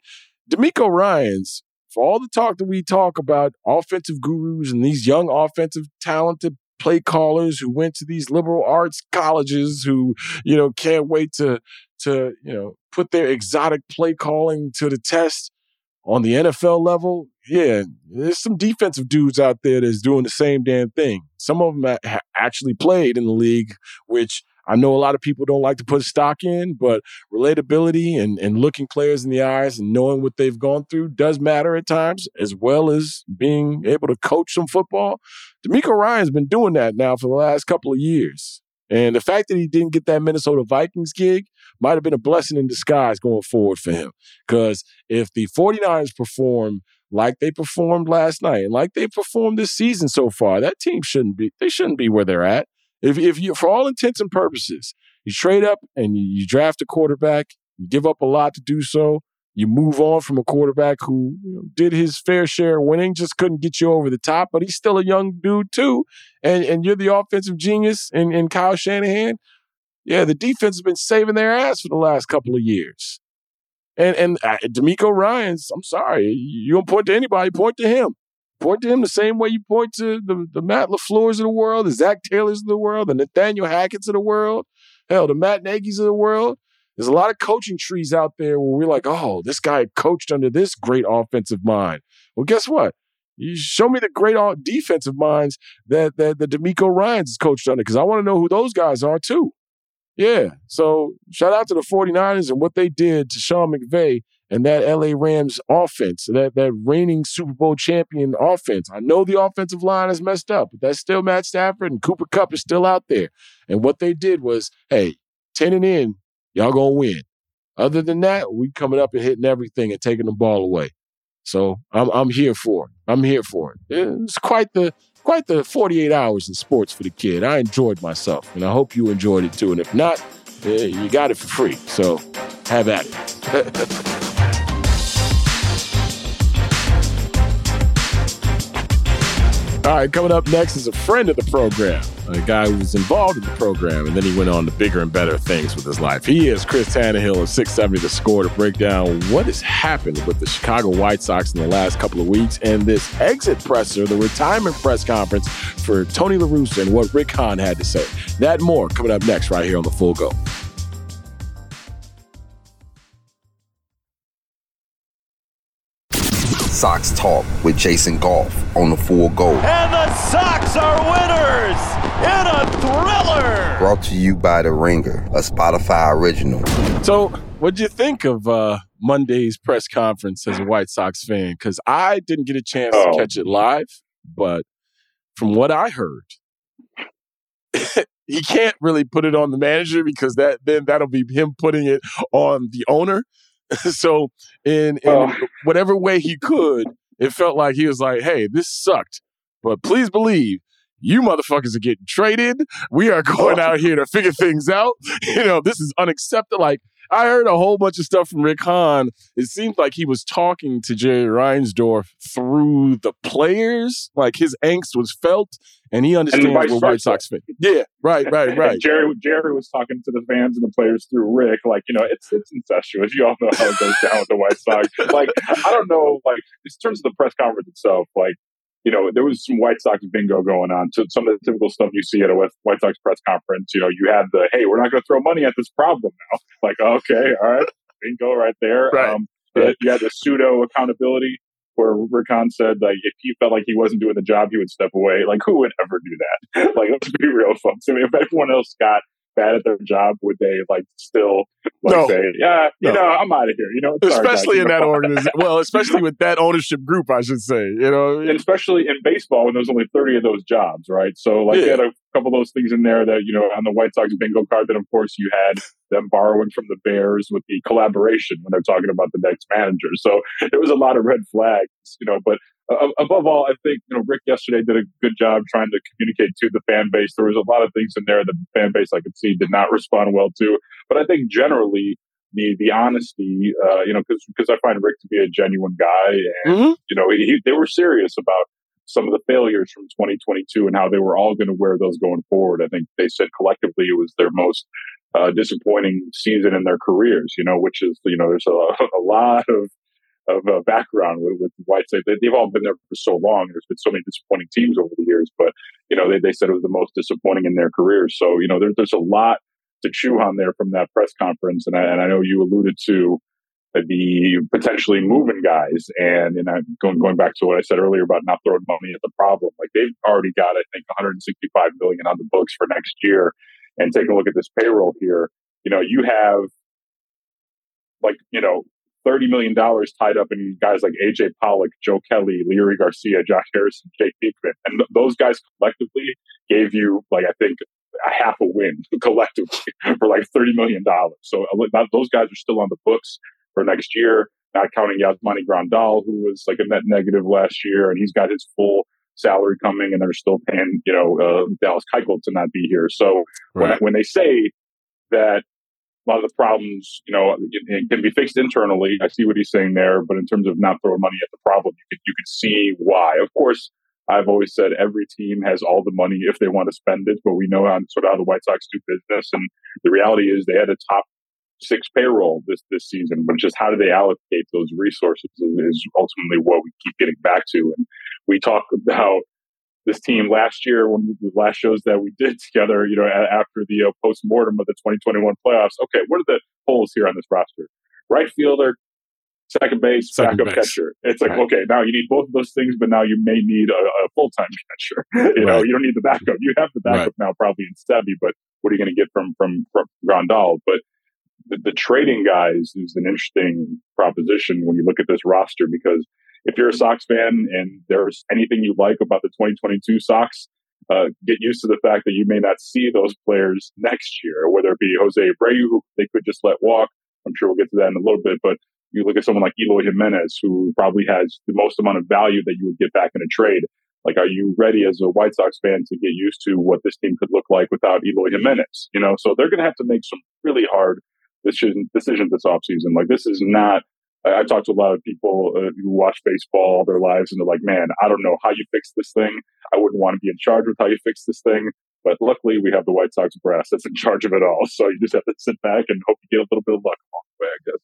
DeMeco Ryans, for all the talk that we talk about offensive gurus and these young offensive talented play callers who went to these liberal arts colleges who, you know, can't wait to, to, you know, put their exotic play calling to the test on the N F L level. Yeah, there's some defensive dudes out there that's doing the same damn thing. Some of them ha- actually played in the league, which I know a lot of people don't like to put stock in, but relatability and, and looking players in the eyes and knowing what they've gone through does matter at times, as well as being able to coach some football. DeMeco Ryan's been doing that now for the last couple of years. And the fact that he didn't get that Minnesota Vikings gig might have been a blessing in disguise going forward for him. Because if the 49ers perform like they performed last night and like they performed this season so far, that team shouldn't be, they shouldn't be where they're at. If if you, for all intents and purposes, you trade up and you, you draft a quarterback, you give up a lot to do so, you move on from a quarterback who, you know, did his fair share of winning, just couldn't get you over the top, but he's still a young dude too, and and you're the offensive genius in, in Kyle Shanahan. Yeah, the defense has been saving their ass for the last couple of years. And and uh, DeMeco Ryan's, I'm sorry, you don't point to anybody, point to him. Point to him the same way you point to the, the Matt LaFleur's of the world, the Zach Taylor's of the world, the Nathaniel Hackett's of the world, hell, the Matt Nagy's of the world. There's a lot of coaching trees out there where we're like, oh, this guy coached under this great offensive mind. Well, guess what? You show me the great defensive minds that, that the DeMeco Ryan's is coached under, because I want to know who those guys are too. Yeah, so shout out to the 49ers and what they did to Sean McVay and that L A Rams offense, that that reigning Super Bowl champion offense. I know the offensive line is messed up, but that's still Matt Stafford, and Cooper Kupp is still out there. And what they did was, hey, ten and in, y'all gonna win. Other than that, we coming up and hitting everything and taking the ball away. So I'm I'm here for it. I'm here for it. It's quite the quite the forty-eight hours in sports for the kid. I enjoyed myself, and I hope you enjoyed it too. And if not, you got it for free. So have at it. All right, coming up next is a friend of the program, a guy who was involved in the program, and then he went on to bigger and better things with his life. He is Chris Tannehill of six seventy The Score to break down what has happened with the Chicago White Sox in the last couple of weeks and this exit presser, the retirement press conference for Tony La Russa and what Rick Hahn had to say. That and more coming up next right here on The Full Go. Sox Talk with Jason Goff on the Full Go. And the Sox are winners in a thriller. Brought to you by The Ringer, a Spotify original. So, what'd you think of uh, Monday's press conference as a White Sox fan? Because I didn't get a chance oh. to catch it live, but from what I heard, he can't really put it on the manager because that then that'll be him putting it on the owner. So in, in oh. whatever way he could, it felt like he was like, hey, this sucked, but please believe you motherfuckers are getting traded. We are going out here to figure things out. You know, this is unacceptable. Like, I heard a whole bunch of stuff from Rick Hahn. It seemed like he was talking to Jerry Reinsdorf through the players. Like, his angst was felt, and he understands and what White Sox fans. Yeah, right, right, right. Jerry, Jerry was talking to the fans and the players through Rick. Like, you know, it's it's incestuous. You all know how it goes down with the White Sox. Like, I don't know. Like, in terms of the press conference itself, like, you know, there was some White Sox bingo going on. So some of the typical stuff you see at a White Sox press conference, you know, you had the, hey, we're not going to throw money at this problem now. Like, okay, all right, bingo right there. Right. Um, right. You had the pseudo accountability where Rick Hahn said, like, if he felt like he wasn't doing the job, he would step away. Like, who would ever do that? Like, let's be real, folks. I mean, if everyone else got bad at their job, would they like still like no. say, yeah, no. you know, I'm out of here, you know? Sorry, especially guys, in know? that organization. Well, especially with that ownership group, I should say, you know? And especially in baseball when there's only thirty of those jobs, right? So, like, yeah. you had a couple of those things in there that, you know, on the White Sox bingo card that, of course, you had them borrowing from the Bears with the collaboration when they're talking about the next manager. So there was a lot of red flags, you know, but Uh, above all, I think, you know, Rick yesterday did a good job trying to communicate to the fan base. There was a lot of things in there that the fan base, I could see, did not respond well to. But I think generally the the honesty, uh, you know, because I find Rick to be a genuine guy. And, mm-hmm. you know, he, they were serious about some of the failures from twenty twenty-two and how they were all going to wear those going forward. I think they said collectively it was their most uh, disappointing season in their careers, you know, which is, you know, there's a, a lot of of uh, background with, with White Sox. They, they've all been there for so long. There's been so many disappointing teams over the years, but you know, they, they said it was the most disappointing in their careers. So, you know, there, there's a lot to chew on there from that press conference. And I, and I know you alluded to the potentially moving guys. And, and I'm going, going back to what I said earlier about not throwing money at the problem. Like, they've already got, I think, one hundred sixty-five million dollars on the books for next year. And take a look at this payroll here. You know, you have like, you know, thirty million dollars tied up in guys like A J Pollock, Joe Kelly, Leary Garcia, Josh Harrison, Jake Pinkman. And th- those guys collectively gave you, like, I think, a half a win collectively for like thirty million dollars. So uh, those guys are still on the books for next year, not counting Yasmani Grandal, who was like a net negative last year, and he's got his full salary coming, and they're still paying, you know, uh, Dallas Keuchel to not be here. So right. when, when they say that a lot of the problems, you know, it, it can be fixed internally, I see what he's saying there, but in terms of not throwing money at the problem, you could, you could see why. Of course, I've always said every team has all the money if they want to spend it, but we know how, sort of how the White Sox do business, and the reality is they had a top six payroll this, this season, but just how do they allocate those resources is ultimately what we keep getting back to. And we talk about this team last year, when the last shows that we did together, you know, after the uh, post-mortem of the twenty twenty-one playoffs. Okay, what are the holes here on this roster? Right fielder, second base, second backup base. Catcher. It's like, right. okay, now you need both of those things, but now you may need a, a full-time catcher. You right. know, you don't need the backup. You have the backup right. now probably in Stevie, but what are you going to get from, from, from Grandal? But the, the trading guys is an interesting proposition when you look at this roster, because if you're a Sox fan and there's anything you like about the twenty twenty-two Sox, uh, get used to the fact that you may not see those players next year, whether it be Jose Abreu, who they could just let walk. I'm sure we'll get to that in a little bit, but you look at someone like Eloy Jimenez, who probably has the most amount of value that you would get back in a trade. Like, are you ready as a White Sox fan to get used to what this team could look like without Eloy Jimenez? You know, so they're going to have to make some really hard decisions this offseason. Like, this is not, I talked to a lot of people uh, who watch baseball all their lives, and they're like, man, I don't know how you fix this thing. I wouldn't want to be in charge with how you fix this thing. But luckily, we have the White Sox brass that's in charge of it all. So you just have to sit back and hope you get a little bit of luck along the way, I guess.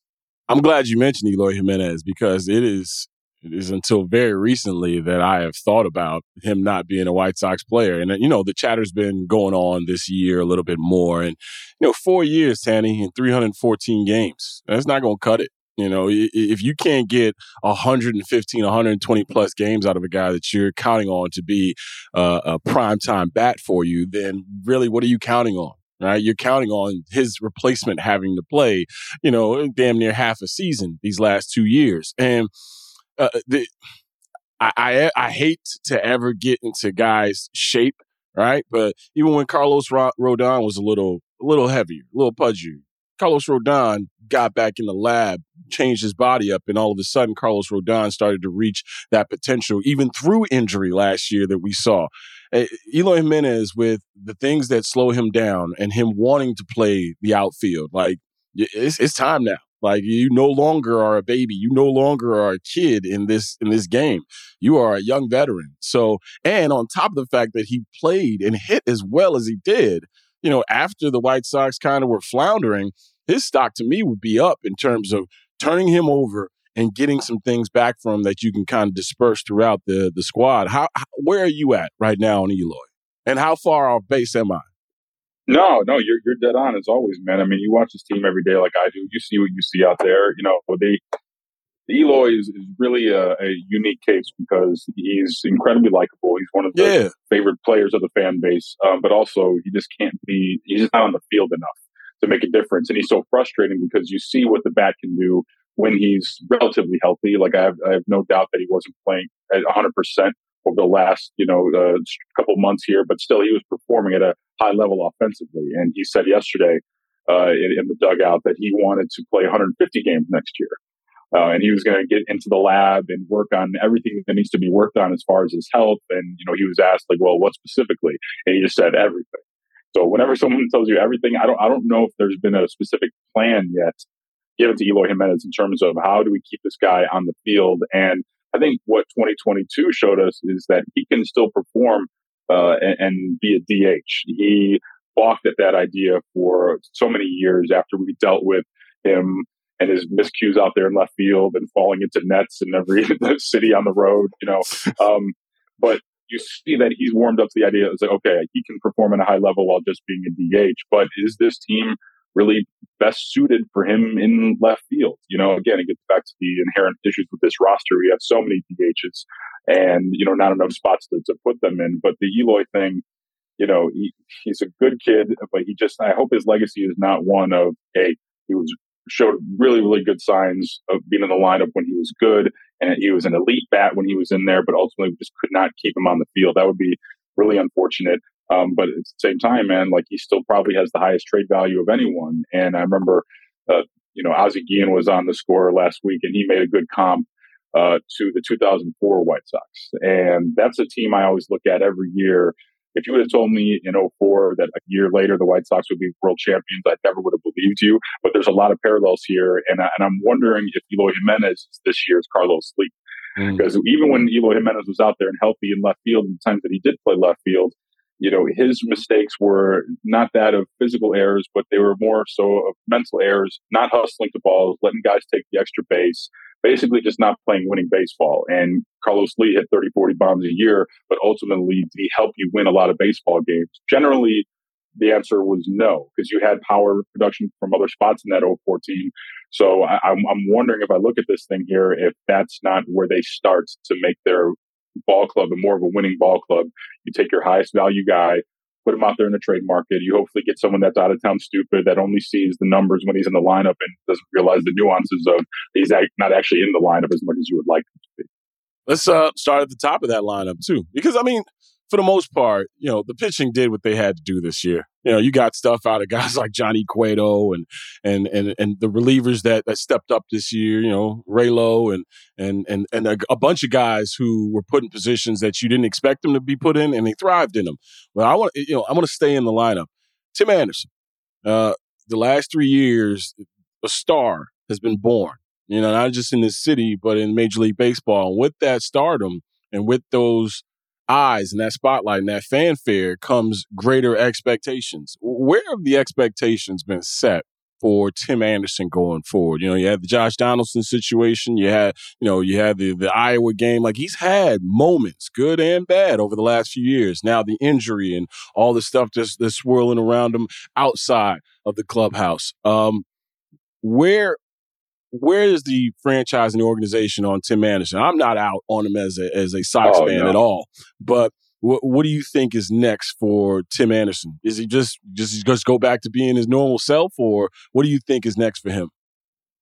I'm glad you mentioned Eloy Jimenez, because it is it is until very recently that I have thought about him not being a White Sox player. And, you know, the chatter's been going on this year a little bit more. And, you know, four years, Tanny, and three hundred fourteen games. That's not going to cut it. You know, if you can't get one fifteen, one twenty plus games out of a guy that you're counting on to be uh, a primetime bat for you, then really, what are you counting on? Right? You're counting on his replacement having to play, you know, damn near half a season these last two years. And uh, the, I, I, I hate to ever get into guys' shape, right? But even when Carlos Rodon was a little, a little heavier, a little pudgier, Carlos Rodon got back in the lab, changed his body up, and all of a sudden, Carlos Rodon started to reach that potential, even through injury last year that we saw. Uh, Eloy Jimenez, with the things that slow him down and him wanting to play the outfield, like, it's, it's time now. Like, you no longer are a baby. You no longer are a kid in this in this game. You are a young veteran. So, and on top of the fact that he played and hit as well as he did, you know, after the White Sox kind of were floundering, his stock to me would be up in terms of turning him over and getting some things back from that you can kind of disperse throughout the the squad. How, how where are you at right now on Eloy, and how far off base am I? No, no, you're you're dead on as always, man. I mean, you watch this team every day like I do. You see what you see out there. You know, they the Eloy is, is really a, a unique case because he's incredibly likable. He's one of the yeah. favorite players of the fan base, um, but also he just can't be. He's just not on the field enough to make a difference. And he's so frustrating because you see what the bat can do when he's relatively healthy. Like, I have, I have no doubt that he wasn't playing at one hundred percent over the last, you know, uh, couple months here, but still he was performing at a high level offensively. And he said yesterday uh, in, in the dugout that he wanted to play one hundred fifty games next year. Uh, and he was going to get into the lab and work on everything that needs to be worked on as far as his health. And, you know, he was asked, like, well, what specifically? And he just said everything. So whenever someone tells you everything, I don't I don't know if there's been a specific plan yet given to Eloy Jimenez in terms of how do we keep this guy on the field. And I think what twenty twenty-two showed us is that he can still perform uh, and, and be a D H. He balked at that idea for so many years after we dealt with him and his miscues out there in left field and falling into nets in every city on the road, you know. Um, but you see that he's warmed up to the idea. It's like, okay, he can perform at a high level while just being a D H, but is this team really best suited for him in left field? You know, again, it gets back to the inherent issues with this roster. We have so many D Hs and, you know, not enough spots to, to put them in. But the Eloy thing, you know, he, he's a good kid, but he just, I hope his legacy is not one of, hey, he was showed really, really good signs of being in the lineup when he was good, and he was an elite bat when he was in there, but ultimately we just could not keep him on the field. That would be really unfortunate. Um, but at the same time, man, like, he still probably has the highest trade value of anyone. And I remember, uh, you know, Ozzie Guillen was on The Score last week, and he made a good comp uh, to the two thousand four White Sox. And that's a team I always look at every year. If you would have told me in oh four that a year later the White Sox would be world champions, I never would have believed you. But there's a lot of parallels here. And, I, and I'm wondering if Eloy Jimenez is this year's Carlos Slim. Mm. Because even when Eloy Jimenez was out there and healthy in left field, the times that he did play left field, you know, his mistakes were not that of physical errors, but they were more so of mental errors, not hustling the balls, letting guys take the extra base, basically just not playing winning baseball. And Carlos Lee hit thirty, forty bombs a year, but ultimately, did he help you win a lot of baseball games? Generally, the answer was no, because you had power production from other spots in that oh four team. So I, I'm, I'm wondering, if I look at this thing here, if that's not where they start to make their ball club and more of a winning ball club. You take your highest value guy, put him out there in the trade market. You hopefully get someone that's out of town stupid that only sees the numbers when he's in the lineup and doesn't realize the nuances of he's not actually in the lineup as much as you would like him to be. Let's uh, start at the top of that lineup too, because I mean, for the most part, you know, the pitching did what they had to do this year. You know, you got stuff out of guys like Johnny Cueto and and and, and the relievers that, that stepped up this year, you know, Raylo and and and and a, a bunch of guys who were put in positions that you didn't expect them to be put in, and they thrived in them. But I want you know, I want to stay in the lineup. Tim Anderson, uh, the last three years, a star has been born, you know, not just in this city, but in Major League Baseball. With that stardom and with those eyes and that spotlight and that fanfare comes greater expectations. Where have the expectations been set for Tim Anderson going forward? You know, you had the Josh Donaldson situation. You had, you know, you had the, the Iowa game. Like, he's had moments, good and bad, over the last few years. Now the injury and all the stuff that's, that's swirling around him outside of the clubhouse. Um, where Where is the franchise and the organization on Tim Anderson? I'm not out on him as a as a Sox oh, fan no. at all. But wh- what do you think is next for Tim Anderson? Is he just, just just go back to being his normal self, or what do you think is next for him?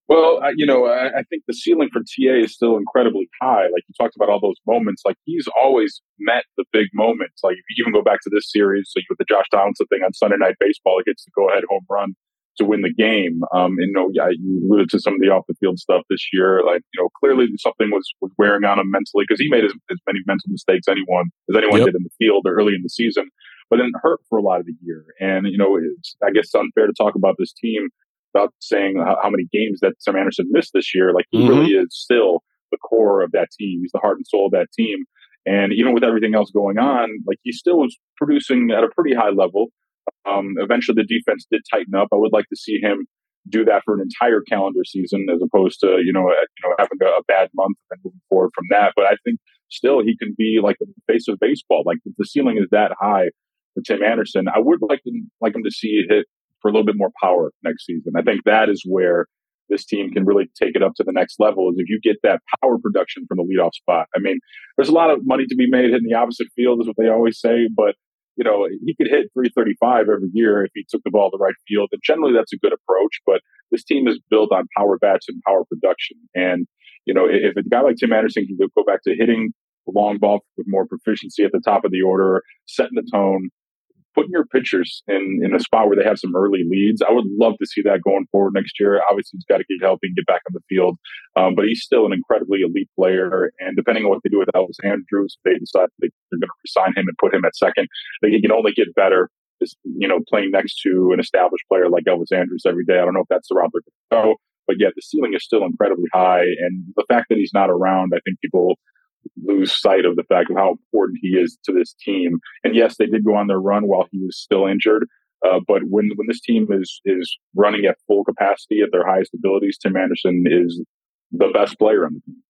Well, I, you know, I, I think the ceiling for T A is still incredibly high. Like, you talked about all those moments. Like, he's always met the big moments. Like, if you even go back to this series, so you with the Josh Donaldson thing on Sunday Night Baseball, he hits the go-ahead home run to win the game. Um, and you know, I alluded to some of the off the field stuff this year. Like, you know, clearly something was, was wearing on him mentally, because he made as, as many mental mistakes anyone as anyone yep. did in the field or early in the season, but it hurt for a lot of the year. And, you know, it's, I guess, unfair to talk about this team without saying how, how many games that Tim Anderson missed this year. Like, he mm-hmm. really is still the core of that team. He's the heart and soul of that team. And even with everything else going on, like, he still was producing at a pretty high level. Um, eventually, the defense did tighten up. I would like to see him do that for an entire calendar season, as opposed to you know, a, you know, having a, a bad month and moving forward from that. But I think still he can be like the face of baseball. Like, the ceiling is that high for Tim Anderson. I would like to like him to see it hit for a little bit more power next season. I think that is where this team can really take it up to the next level, is if you get that power production from the leadoff spot. I mean, there's a lot of money to be made in the opposite field, is what they always say, but you know, he could hit three thirty-five every year if he took the ball to right field. And generally, that's a good approach. But this team is built on power bats and power production. And, you know, if a guy like Tim Anderson can go back to hitting the long ball with more proficiency at the top of the order, setting the tone, putting your pitchers in, in a spot where they have some early leads, I would love to see that going forward next year. Obviously, he's got to get healthy and get back on the field. Um, but he's still an incredibly elite player. And depending on what they do with Elvis Andrus, they decide they're going to resign him and put him at second. They can only get better, just, you know, playing next to an established player like Elvis Andrus every day. I don't know if that's the route they're going to go. But yeah, the ceiling is still incredibly high. And the fact that he's not around, I think people lose sight of the fact of how important he is to this team. And yes, they did go on their run while he was still injured. Uh, but when, when this team is, is running at full capacity at their highest abilities, Tim Anderson is the best player on the team.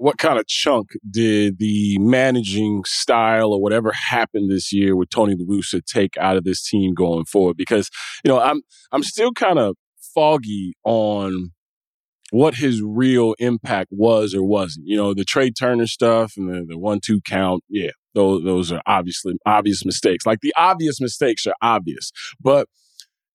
what kind of chunk did the managing style or whatever happened this year with Tony La Russa take out of this team going forward? Because, you know, I'm I'm still kind of foggy on what his real impact was or wasn't. You know, the Trey Turner stuff and the, the one-two count, yeah, those, those are obviously obvious mistakes. Like, the obvious mistakes are obvious. But,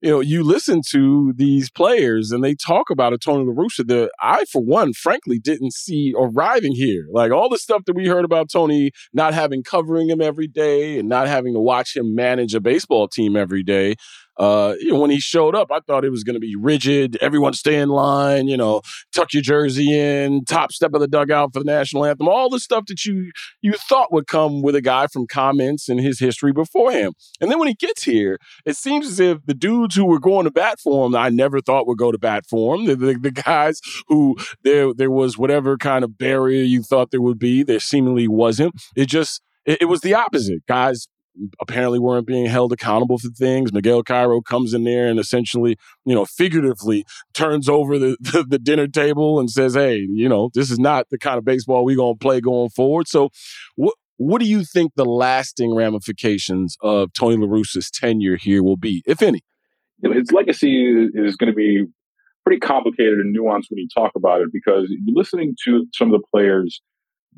you know, you listen to these players and they talk about a Tony La Russa that I, for one, frankly, didn't see arriving here. Like, all the stuff that we heard about Tony not having covering him every day and not having to watch him manage a baseball team every day. Uh, you know, when he showed up, I thought it was going to be rigid. Everyone stay in line, you know, tuck your jersey in, top step of the dugout for the national anthem, all the stuff that you you thought would come with a guy from comments and his history before him. And then when he gets here, it seems as if the dudes who were going to bat for him, I never thought would go to bat for him. The, the, the guys who there there was whatever kind of barrier you thought there would be, there seemingly wasn't. It just, it, it was the opposite. Guys apparently weren't being held accountable for things. Miguel Cairo comes in there and essentially, you know, figuratively turns over the, the, the dinner table and says, hey, you know, this is not the kind of baseball we're going to play going forward. So what what do you think the lasting ramifications of Tony La Russa's tenure here will be, if any? You know, his legacy is going to be pretty complicated and nuanced when you talk about it, because you're listening to some of the players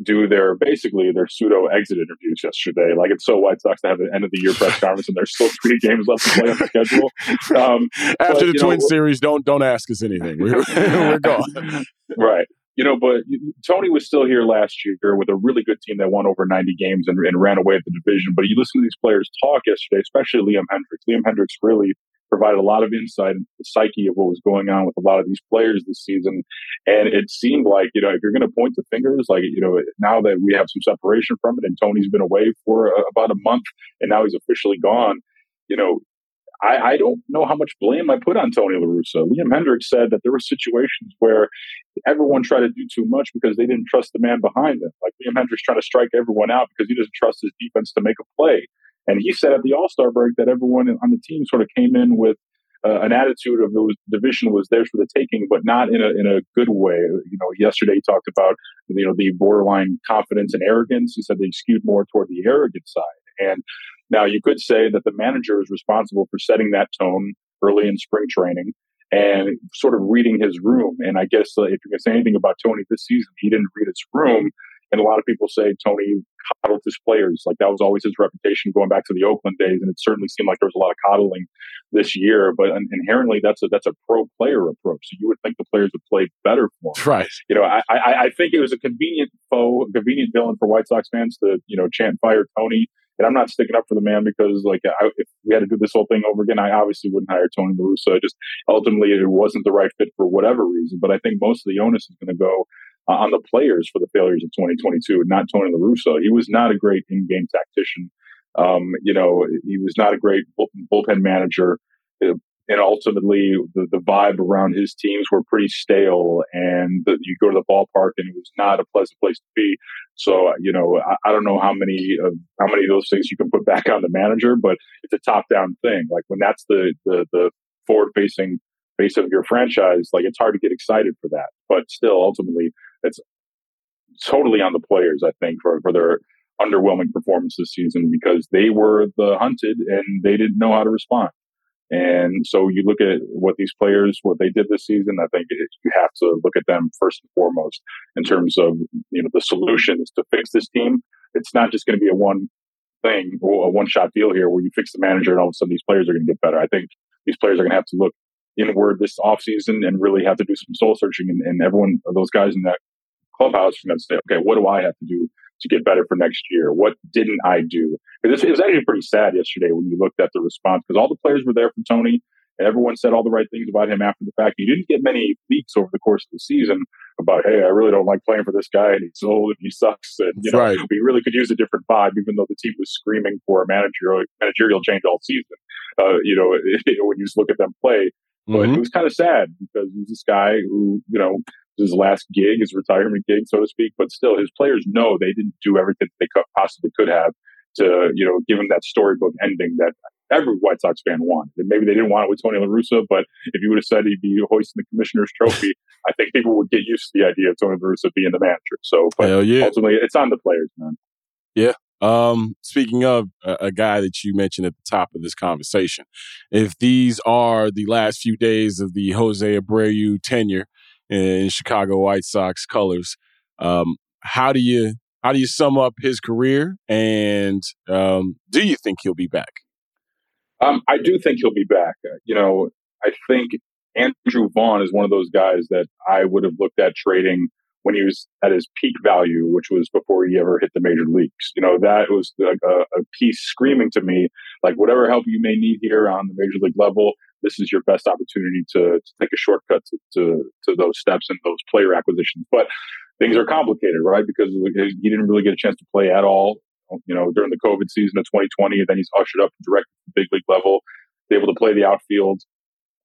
do their basically their pseudo exit interviews yesterday. Like, it's so White Sox to have an end of the year press conference, and there's still three games left to play on the schedule. Um, After but, the Twin Series, don't don't ask us anything. We're, we're gone, right? You know, but Tony was still here last year with a really good team that won over ninety games and, and ran away at the division. But you listen to these players talk yesterday, especially Liam Hendricks. Liam Hendricks really provided a lot of insight into the psyche of what was going on with a lot of these players this season. And it seemed like, you know, if you're going to point the fingers, like, you know, now that we have some separation from it and Tony's been away for a, about a month and now he's officially gone, you know, I, I don't know how much blame I put on Tony La Russa. Liam Hendricks said that there were situations where everyone tried to do too much because they didn't trust the man behind them. Like, Liam Hendricks trying to strike everyone out because he doesn't trust his defense to make a play. And he said at the All-Star break that everyone on the team sort of came in with uh, an attitude of it was, division was theirs for the taking, but not in a in a good way. You know, yesterday he talked about, you know, the borderline confidence and arrogance. He said they skewed more toward the arrogant side. And now you could say that the manager is responsible for setting that tone early in spring training and sort of reading his room. And I guess uh, if you're going to say anything about Tony this season, he didn't read his room. And a lot of people say Tony coddled his players. Like, that was always his reputation going back to the Oakland days. And it certainly seemed like there was a lot of coddling this year. But inherently, that's a that's a pro-player approach. So you would think the players would play better for him. Right. You know, I, I, I think it was a convenient foe, convenient villain for White Sox fans to, you know, chant fire Tony. And I'm not sticking up for the man because, like, I, if we had to do this whole thing over again, I obviously wouldn't hire Tony La Russa. Just ultimately, it wasn't the right fit for whatever reason. But I think most of the onus is going to go Uh, on the players for the failures of twenty twenty-two, not Tony La Russa. He was not a great in-game tactician. Um, you know, he was not a great bull- bullpen manager. Uh, and ultimately, the, the vibe around his teams were pretty stale. And the, you go to the ballpark, and it was not a pleasant place to be. So, you know, I, I don't know how many of, how many of those things you can put back on the manager, but it's a top-down thing. Like, when that's the the, the forward-facing face of your franchise, like, it's hard to get excited for that. But still, ultimately, it's totally on the players, I think, for, for their underwhelming performance this season, because they were the hunted and they didn't know how to respond. And so you look at what these players, what they did this season, I think it, you have to look at them first and foremost in terms of, you know, the solutions to fix this team. It's not just going to be a one thing, a one-shot deal here where you fix the manager and all of a sudden these players are going to get better. I think these players are going to have to look inward this offseason and really have to do some soul searching. And, and everyone, those guys in that clubhouse, are going to say, okay, what do I have to do to get better for next year? What didn't I do? Because it was actually pretty sad yesterday when you looked at the response, because all the players were there for Tony and everyone said all the right things about him after the fact. You didn't get many leaks over the course of the season about, hey, I really don't like playing for this guy and he's old and he sucks. And, you know, right. We really could use a different vibe, even though the team was screaming for a managerial, managerial change all season. Uh, you know, when you just look at them play. But mm-hmm. It was kind of sad because he's this guy who, you know, his last gig, his retirement gig, so to speak. But still, his players know they didn't do everything they could, possibly could have to, you know, give him that storybook ending that every White Sox fan wanted. And maybe they didn't want it with Tony La Russa, but if you would have said he'd be hoisting the commissioner's trophy, I think people would get used to the idea of Tony La Russa being the manager. So but yeah. ultimately, it's on the players, man. Yeah. Um, speaking of a, a guy that you mentioned at the top of this conversation, if these are the last few days of the Jose Abreu tenure in Chicago White Sox colors, um, how do you how do you sum up his career? And um, do you think he'll be back? Um, I do think he'll be back. You know, I think Andrew Vaughn is one of those guys that I would have looked at trading when he was at his peak value, which was before he ever hit the major leagues. You know, that was like a, a piece screaming to me, like, whatever help you may need here on the major league level, this is your best opportunity to, to take a shortcut to, to, to those steps and those player acquisitions. But things are complicated, right? Because he didn't really get a chance to play at all, you know, during the COVID season of twenty twenty, and then he's ushered up direct to the big league level, able to play the outfield,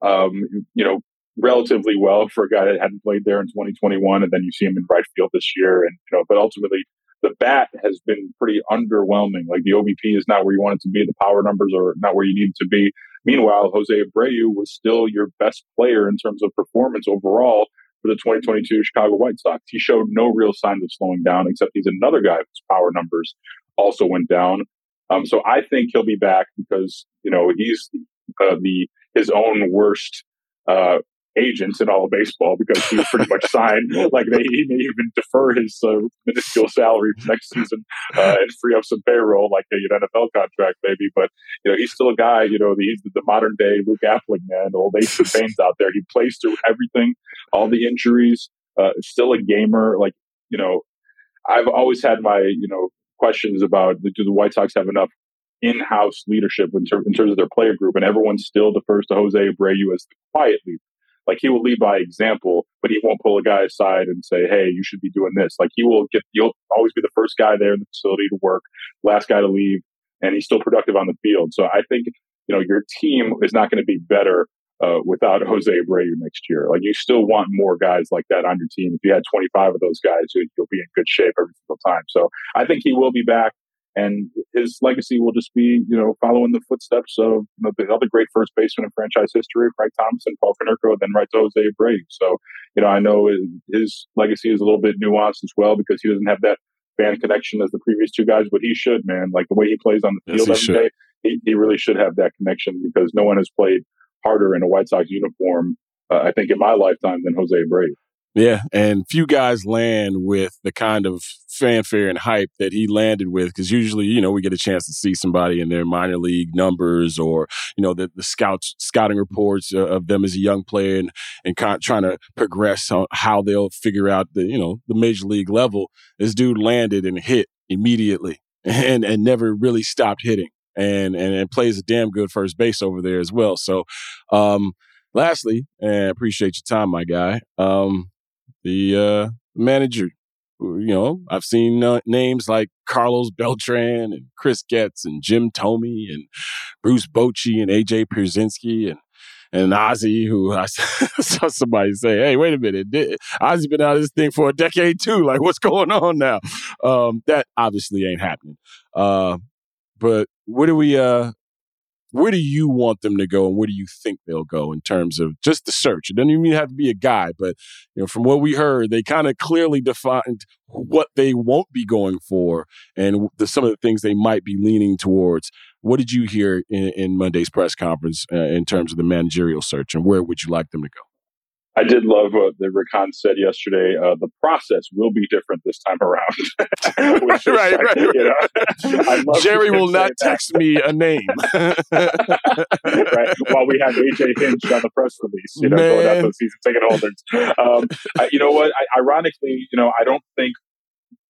um, you know, relatively well for a guy that hadn't played there in twenty twenty-one, and then you see him in right field this year, and you know, but ultimately the bat has been pretty underwhelming. Like, the O B P is not where you want it to be, the power numbers are not where you need it to be. Meanwhile, Jose Abreu was still your best player in terms of performance overall for the twenty twenty-two Chicago White Sox. He showed no real signs of slowing down, except he's another guy whose power numbers also went down. Um, so I think he'll be back because, you know, he's uh, the his own worst uh, agents in all of baseball, because he was pretty much signed. Like, they, he may even defer his uh, minuscule salary for next season uh, and free up some payroll, like an N F L contract maybe. But you know, he's still a guy. You know, he's the modern day Luke Appling, man. Old Ace of Pain's out there. He plays through everything, all the injuries. Uh, still a gamer. Like, you know, I've always had my you know questions about, do the White Sox have enough in-house leadership in, ter- in terms of their player group? And everyone still defers to Jose Abreu as the quiet leader. Like, he will lead by example, but he won't pull a guy aside and say, hey, you should be doing this. Like, he will get, you'll always be the first guy there in the facility to work, last guy to leave, and he's still productive on the field. So I think, you know, your team is not going to be better uh, without Jose Abreu next year. Like, you still want more guys like that on your team. If you had twenty-five of those guys, you'll be in good shape every single time. So I think he will be back, and his legacy will just be, you know, following the footsteps of you know, the other great first baseman in franchise history, Frank Thompson, Paul Konerko, then right to Jose Abreu. So, you know, I know his, his legacy is a little bit nuanced as well, because he doesn't have that fan connection as the previous two guys, but he should, man. Like, the way he plays on the field yes, every should. day, he, he really should have that connection, because no one has played harder in a White Sox uniform, uh, I think, in my lifetime than Jose Abreu. Yeah, and few guys land with the kind of fanfare and hype that he landed with, because usually, you know, we get a chance to see somebody in their minor league numbers, or, you know, the, the scouts, scouting reports of them as a young player, and, and kind of trying to progress on how they'll figure out the, you know, the major league level. This dude landed and hit immediately and, and never really stopped hitting, and, and, and plays a damn good first base over there as well. So um, lastly, and I appreciate your time, my guy. Um, The uh, manager, you know, I've seen uh, names like Carlos Beltran and Chris Getz and Jim Thome and Bruce Bochy and A J Pierzynski and and Ozzy, who I saw somebody say, hey, wait a minute, Ozzy's been out of this thing for a decade too. Like, what's going on now? Um, that obviously ain't happening. Uh, but where do we, uh, where do you want them to go, and where do you think they'll go in terms of just the search? It doesn't even have to be a guy, but you know, from what we heard, they kind of clearly defined what they won't be going for and the, some of the things they might be leaning towards. What did you hear in, in Monday's press conference uh, in terms of the managerial search, and where would you like them to go? I did love what the Rickon said yesterday. Uh, the process will be different this time around. right, right, like, right, you know, I love Jerry will not text that. me a name. Right. While we have A J Hinch on the press release, you know, Man. going out those season ticket holders. Um, I, you know what? I, ironically, you know, I don't think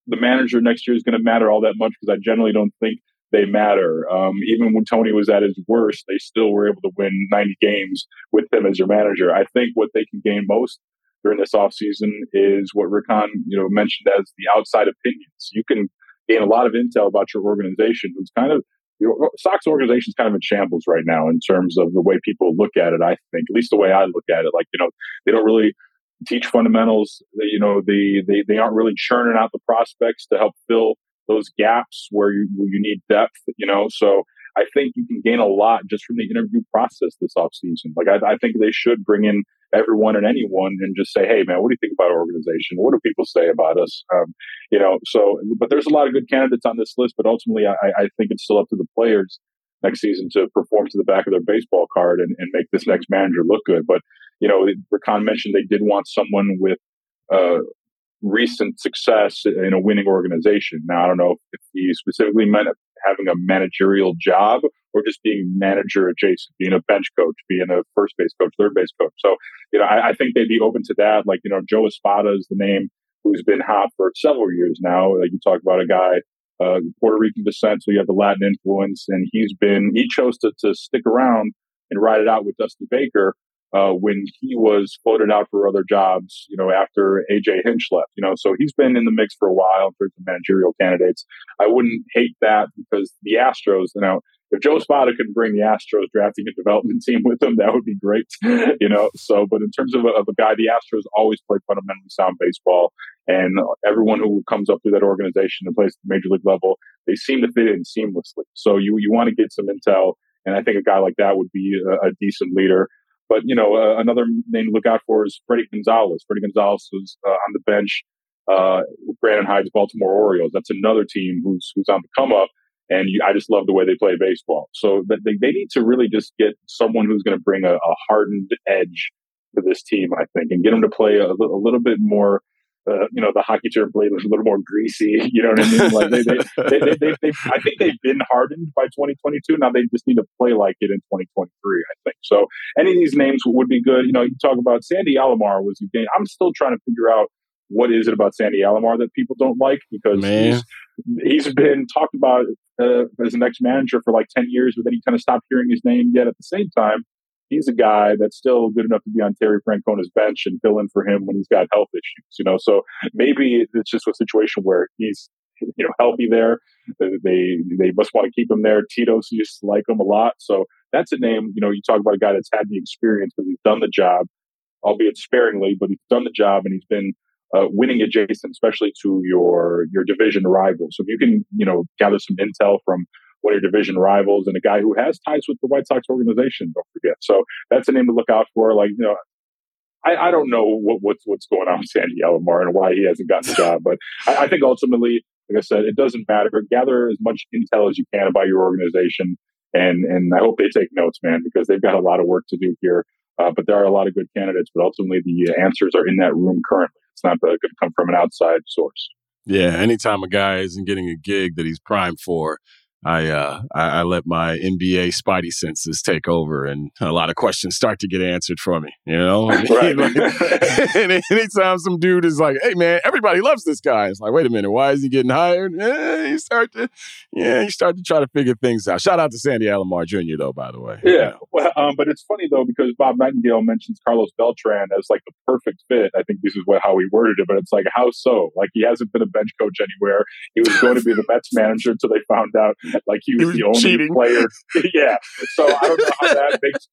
the manager next year is going to matter all that much, because I generally don't think they matter. Um, even when Tony was at his worst, they still were able to win ninety games with him as your manager. I think what they can gain most during this offseason is what Rickon, you know, mentioned as the outside opinions. You can gain a lot of intel about your organization. It's kind of, your Sox organization is kind of in shambles right now in terms of the way people look at it, I think, at least the way I look at it. Like, you know, they don't really teach fundamentals. You know, they, they, they aren't really churning out the prospects to help fill those gaps where you, where you need depth, you know. So I think you can gain a lot just from the interview process this offseason. Like, I, I think they should bring in everyone and anyone and just say, hey, man, what do you think about our organization? What do people say about us? Um, you know, so, but there's a lot of good candidates on this list, but ultimately I, I think it's still up to the players next season to perform to the back of their baseball card and, and make this next manager look good. But, you know, Rakan mentioned they did want someone with uh, recent success in a winning organization. Now, I don't know if he specifically meant having a managerial job or just being manager adjacent, being a bench coach, being a first base coach, third base coach. So, you know, I, I think they'd be open to that. Like, you know, Joe Espada is the name who's been hot for several years now. Like, you talk about a guy, uh, Puerto Rican descent, so you have the Latin influence, and he's been, he chose to, to stick around and ride it out with Dusty Baker uh, when he was floated out for other jobs, you know, after A J Hinch left, you know, so he's been in the mix for a while for the managerial candidates. I wouldn't hate that because the Astros, you know, if Joe Spada could bring the Astros drafting and development team with him, that would be great, you know. So, but in terms of a, of a guy, the Astros always play fundamentally sound baseball, and everyone who comes up through that organization and plays at the major league level, they seem to fit in seamlessly. So you you want to get some intel, and I think a guy like that would be a, a decent leader. But, you know, uh, another name to look out for is Freddie Gonzalez. Freddie Gonzalez was uh, on the bench uh, with Brandon Hyde's Baltimore Orioles. That's another team who's who's on the come up. And you, I just love the way they play baseball. So that they, they need to really just get someone who's going to bring a, a hardened edge to this team, I think, and get them to play a, a little bit more, uh, you know, the hockey term blade was a little more greasy. You know what I mean? Like they, they, they, they, they, they, I think they've been hardened by twenty twenty-two. Now they just need to play like it in twenty twenty-three, I think. So any of these names would be good. You know, you talk about Sandy Alomar was a game. I'm still trying to figure out what is it about Sandy Alomar that people don't like, because he's, he's been talked about uh, as an ex-manager for like ten years, but then he kind of stopped hearing his name. Yet at the same time, he's a guy that's still good enough to be on Terry Francona's bench and fill in for him when he's got health issues, you know? So maybe it's just a situation where he's, you know, healthy there. They, they must want to keep him there. Tito's used to like him a lot. So that's a name, you know, you talk about a guy that's had the experience because he's done the job, albeit sparingly, but he's done the job and he's been, Uh, winning adjacent, especially to your your division rival. So if you can, you know, gather some intel from one of your division rivals and a guy who has ties with the White Sox organization, don't forget. So that's a name to look out for. Like, you know, I, I don't know what, what's what's going on with Sandy Alomar and why he hasn't gotten the job, but I, I think ultimately, like I said, it doesn't matter. Gather as much intel as you can about your organization, and and I hope they take notes, man, because they've got a lot of work to do here. Uh, but there are a lot of good candidates, but ultimately the answers are in that room currently. It's not going to come from an outside source. Yeah, anytime a guy isn't getting a gig that he's primed for, I uh, I, I let my N B A Spidey senses take over, and a lot of questions start to get answered for me. You know, I mean, like, and anytime some dude is like, "Hey, man, everybody loves this guy," it's like, "Wait a minute, why is he getting hired?" Eh, you start to, yeah, you start to try to figure things out. Shout out to Sandy Alomar Junior though, by the way. Yeah, yeah. Well, um, but it's funny though because Bob Nightingale mentions Carlos Beltran as like the perfect fit. I think this is what how he worded it, but it's like, how so? Like he hasn't been a bench coach anywhere. He was going to be the Mets manager until they found out. Like he was, he was the only cheating. Player, yeah. So I don't know how that makes,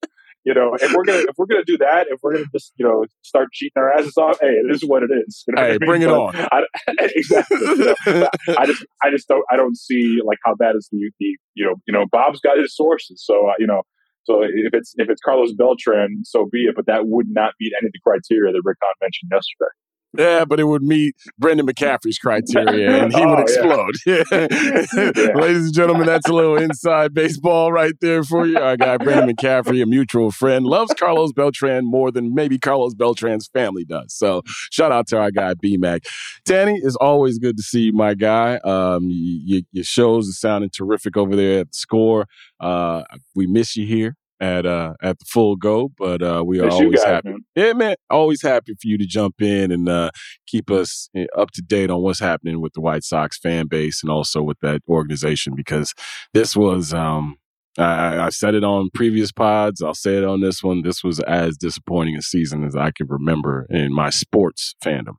you know. If we're gonna if we're gonna do that, if we're gonna just you know start cheating our asses off, hey, it is what it is. You know hey, what I mean? Bring it on. I, exactly. You know, I just I just don't I don't see like how that is the the you know you know Bob's got his sources, so uh, you know so if it's if it's Carlos Beltran, so be it. But that would not meet any of the criteria that Rickon mentioned yesterday. Yeah, but it would meet Brendan McCaffrey's criteria, and he oh, would explode. Yeah. Yeah. Ladies and gentlemen, that's a little inside baseball right there for you. Our guy Brendan McCaffrey, a mutual friend, loves Carlos Beltran more than maybe Carlos Beltran's family does. So shout out to our guy B-Mac. Danny, it's always good to see you, my guy. Um, your, your shows are sounding terrific over there at The Score. Uh, we miss you here. At uh at the Full Go, but uh we are yes, always happy. It, man. Yeah, man, always happy for you to jump in and uh keep us up to date on what's happening with the White Sox fan base and also with that organization. Because this was, um I, I said it on previous pods, I'll say it on this one. This was as disappointing a season as I can remember in my sports fandom.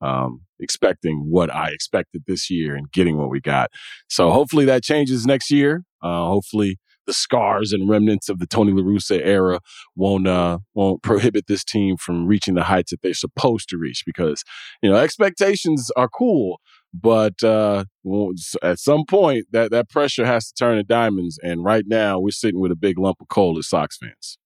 Um, expecting what I expected this year and getting what we got. So hopefully that changes next year. Uh, hopefully. The scars and remnants of the Tony La Russa era won't uh, won't prohibit this team from reaching the heights that they're supposed to reach because, you know, expectations are cool, But uh, at some point, that, that pressure has to turn to diamonds. And right now, we're sitting with a big lump of coal as Sox fans.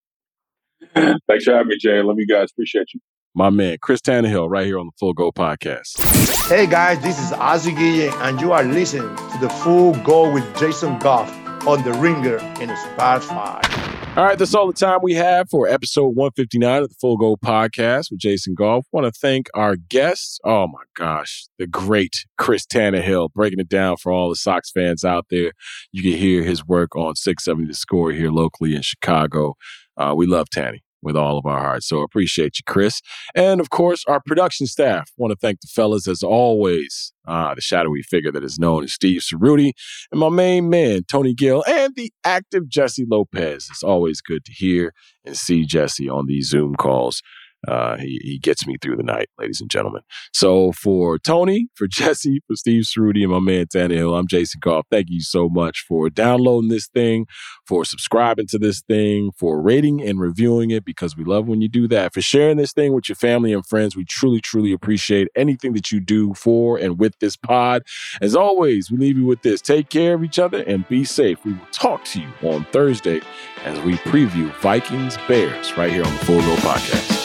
Thanks for having me, Jay. Love you guys. Appreciate you. My man, Chris Tannehill, right here on the Full Go Podcast. Hey, guys, this is Ozzie Guillen, and you are listening to the Full Go with Jason Goff on The Ringer and Spotify. All right, that's all the time we have for episode one fifty-nine of the Full Go Podcast with Jason Goff. Want to thank our guests. Oh, my gosh, the great Chris Tannehill, breaking it down for all the Sox fans out there. You can hear his work on six seventy The Score here locally in Chicago. Uh, we love Tanny with all of our hearts. So appreciate you, Chris. And of course, our production staff. Want to thank the fellas as always, uh, the shadowy figure that is known as Steve Cerruti, and my main man, Tony Gill, and the active Jessie Lopez. It's always good to hear and see Jessie on these Zoom calls. Uh, he, he gets me through the night, ladies and gentlemen. So for Tony, for Jesse, for Steve Cerruti, and my man Tannehill, I'm Jason Goff. Thank you so much for downloading this thing, for subscribing to this thing, for rating and reviewing it, because we love when you do that, for sharing this thing with your family and friends. We truly, truly appreciate anything that you do for and with this pod. As always, we leave you with this. Take care of each other and be safe. We will talk to you on Thursday as we preview Vikings Bears right here on the Full Go Podcast.